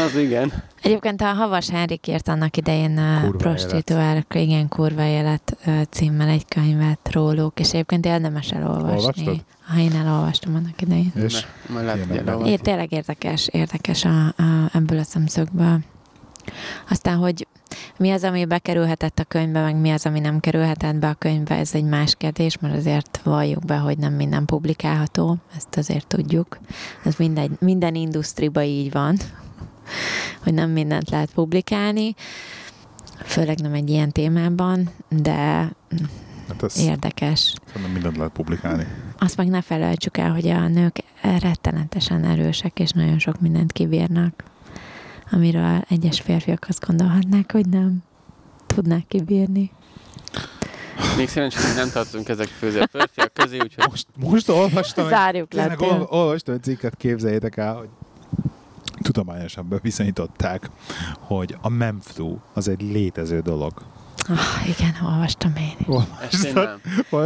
Az igen. Egyébként a Havas Henrik írt annak idején a Prostituálok, igen, Kurva élet címmel egy könyvet róluk, és egyébként érdemes elolvasni. Olvastad? Ha én elolvastam annak idején. És? Tényleg érdekes ebből a szemszögből. Aztán, hogy mi az, ami bekerülhetett a könyvbe, meg mi az, ami nem kerülhetett be a könyvbe, ez egy más kérdés, mert azért valljuk be, hogy nem minden publikálható, ezt azért tudjuk. Ez minden indusztriba így van, hogy nem mindent lehet publikálni, főleg nem egy ilyen témában, de hát ez érdekes. Szerintem mindent lehet publikálni. Azt meg ne felejtsük el, hogy a nők rettenetesen erősek, és nagyon sok mindent kibírnak, amiről egyes férfiak azt gondolhatnák, hogy nem tudnák kibírni. Még szerencsére nem tartozunk ezek főző férfiak közé, úgyhogy... Most olvastam, egy cikket, képzeljétek el, hogy tudományosan bebizonyították, hogy a memflu az egy létező dolog. Igen, olvastam én is.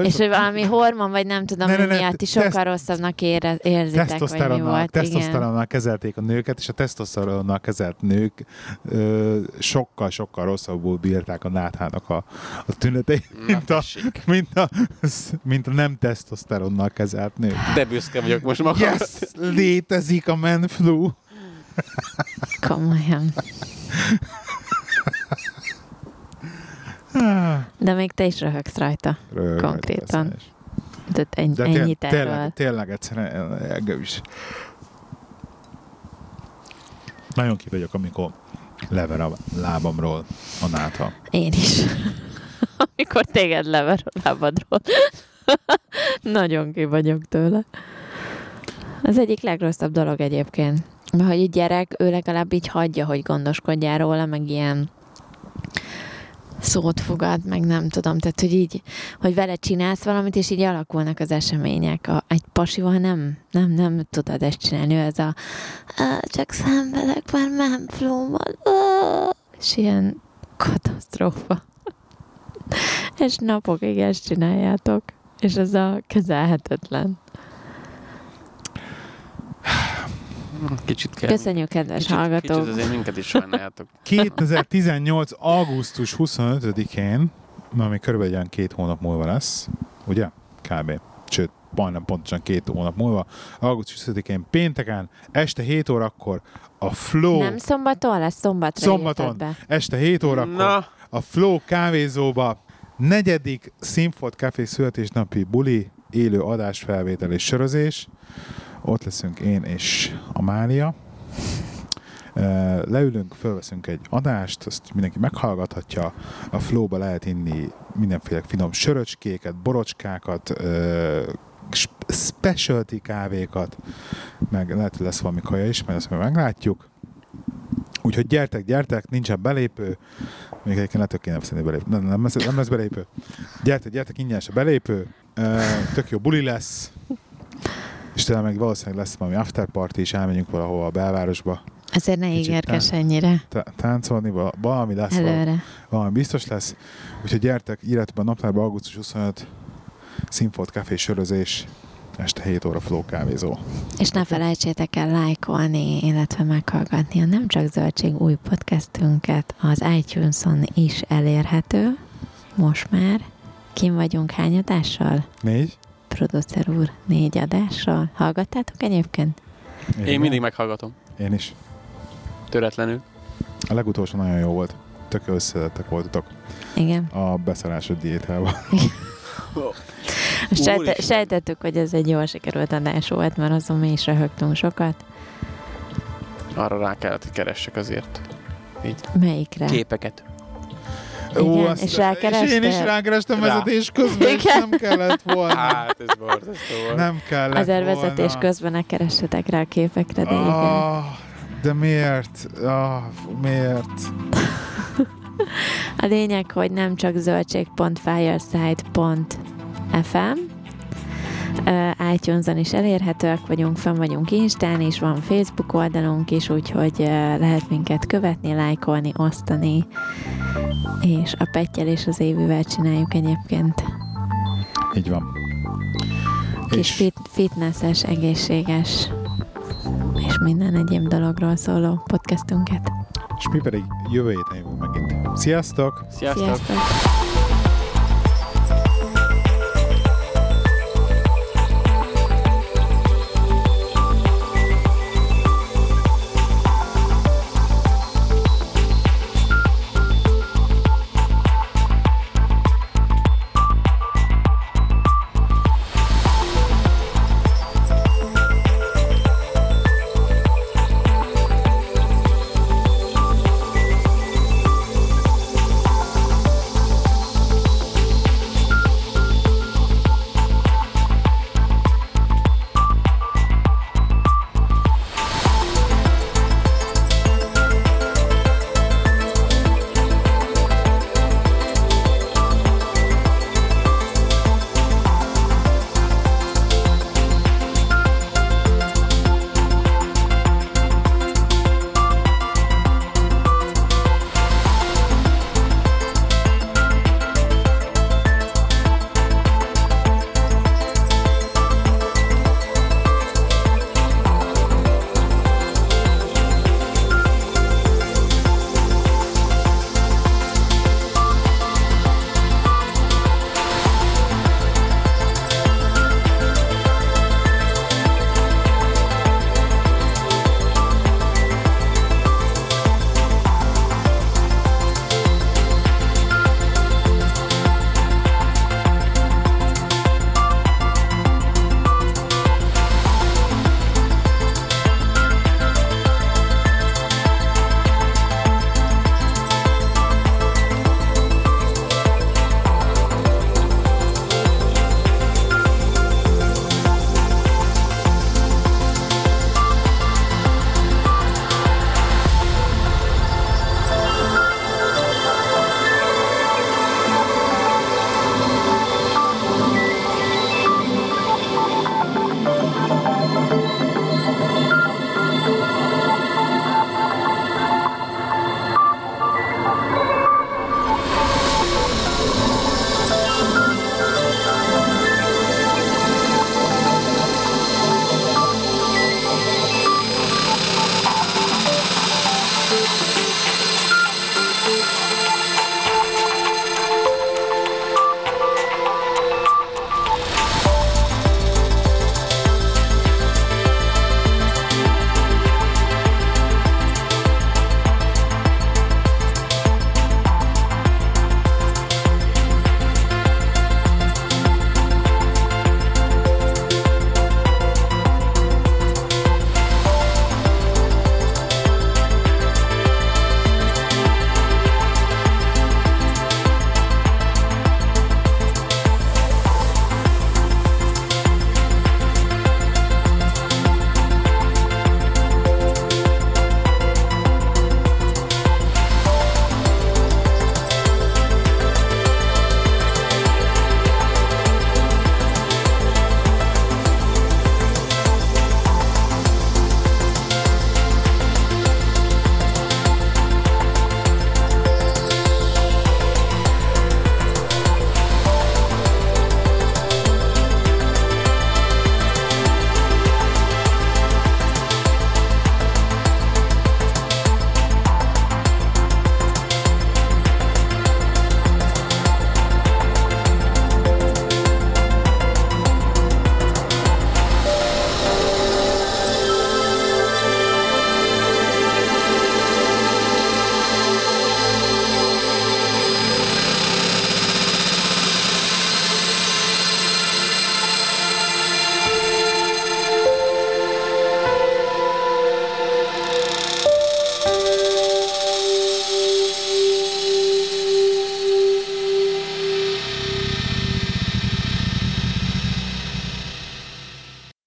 És hogy valami hormon, vagy nem tudom, mi miatt is sokkal rosszabbnak érzitek, vagy mi volt. Tesztoszteronnal kezelték a nőket, és a tesztoszteronnal kezelt nők sokkal-sokkal rosszabbul bírták a náthának a tüneteit, mint a nem tesztoszteronnal kezelt nők. De büszke vagyok most magam. Yes, létezik a menflu. Komolyan. De még te is röhögsz rajta. Konkrétan. Tehát ennyit erről. Tényleg egyszerűen is. Nagyon ki vagyok, amikor lever a lábamról a nátha. Én is. Amikor téged lever a lábadról. Nagyon ki vagyok tőle. Az egyik legrosszabb dolog egyébként. Mert hogy egy gyerek, ő legalább így hagyja, hogy gondoskodjál róla, meg ilyen szót fogad, meg nem tudom, tehát hogy így, hogy vele csinálsz valamit, és így alakulnak az események. Egy pasival nem tudod ezt csinálni, ő ez a csak szenvedek, mert nem flóval, és ilyen katasztrófa. És napokig ezt csináljátok, és ez a kezelhetetlen. Köszönjük, kedves hallgatók! Kicsit azért minket is sajnáljátok. 2018. augusztus 25-én, ami körülbelül 2 hónap múlva lesz, ugye? Kb. Sőt, majdnem pontosan 2 hónap múlva, augusztus 5-én pénteken, este 7 órakor a Flow... Nem szombaton lesz, szombaton este 7 órakor a Flow kávézóba 4. Színfolt Café születésnapi buli, élő adásfelvétel és sörözés. Ott leszünk én és Amália. Leülünk, fölveszünk egy adást, azt mindenki meghallgathatja. A Flow-ba lehet inni mindenféle finom söröcskéket, borocskákat, specialty kávékat, meg lehet, hogy lesz valami kaja is, mert ezt majd meglátjuk. Úgyhogy gyertek, nincsen belépő. Még egyébként lehet, hogy kéne beszélni belépő. Nem lesz belépő. Gyertek, ingyenes a belépő. Tök jó buli lesz. És talán meg valószínűleg lesz valami after party, és elmegyünk valahova a belvárosba. Azért ne ígérkes ennyire. Táncolni, valami lesz. Előre. Valami biztos lesz. Úgyhogy gyertek, írjátok be a naptárba, augusztus 25, színfolt kávé sörözés, este 7 óra Flow kávézó. És ne felejtsétek el lájkolni, illetve meghallgatni a Nemcsak Zöldség új podcastünket. Az iTunes-on is elérhető. Most már. Kim vagyunk hány adással? 4. Producer úr 4 adással. Hallgattátok egyébként? Én mindig meghallgatom. Én is. Töretlenül. A legutolsó nagyon jó volt. Tök összedettek voltatok. Igen. A beszarásod diétában. Sejtettük, hogy ez egy jól sikerült adás volt, mert azon mi is röhögtünk sokat. Arra rá kellett, hogy keressek azért. Így. Melyikre? Képeket. Igen, ó, és rákerestem. És én is rákerestem vezetés közben, és nem kellett volna. Hát, ez borzasztó volt. Nem kellett azért volna. Vezetés közben ne keressetek rá a képekre, de igen. De miért? Miért? A lényeg, hogy nem csak zöldség.fireside.fm iTunes-on is elérhetőek vagyunk, fenn vagyunk Instán is, van Facebook oldalunk is, úgyhogy lehet minket követni, lájkolni, osztani, és a Pettyel és az Évivel csináljuk egyébként. Így van. Kis fitnesses, egészséges és minden egyéb dologról szóló podcastünket. És mi pedig jövő héten jövünk megint. Sziasztok! Sziasztok!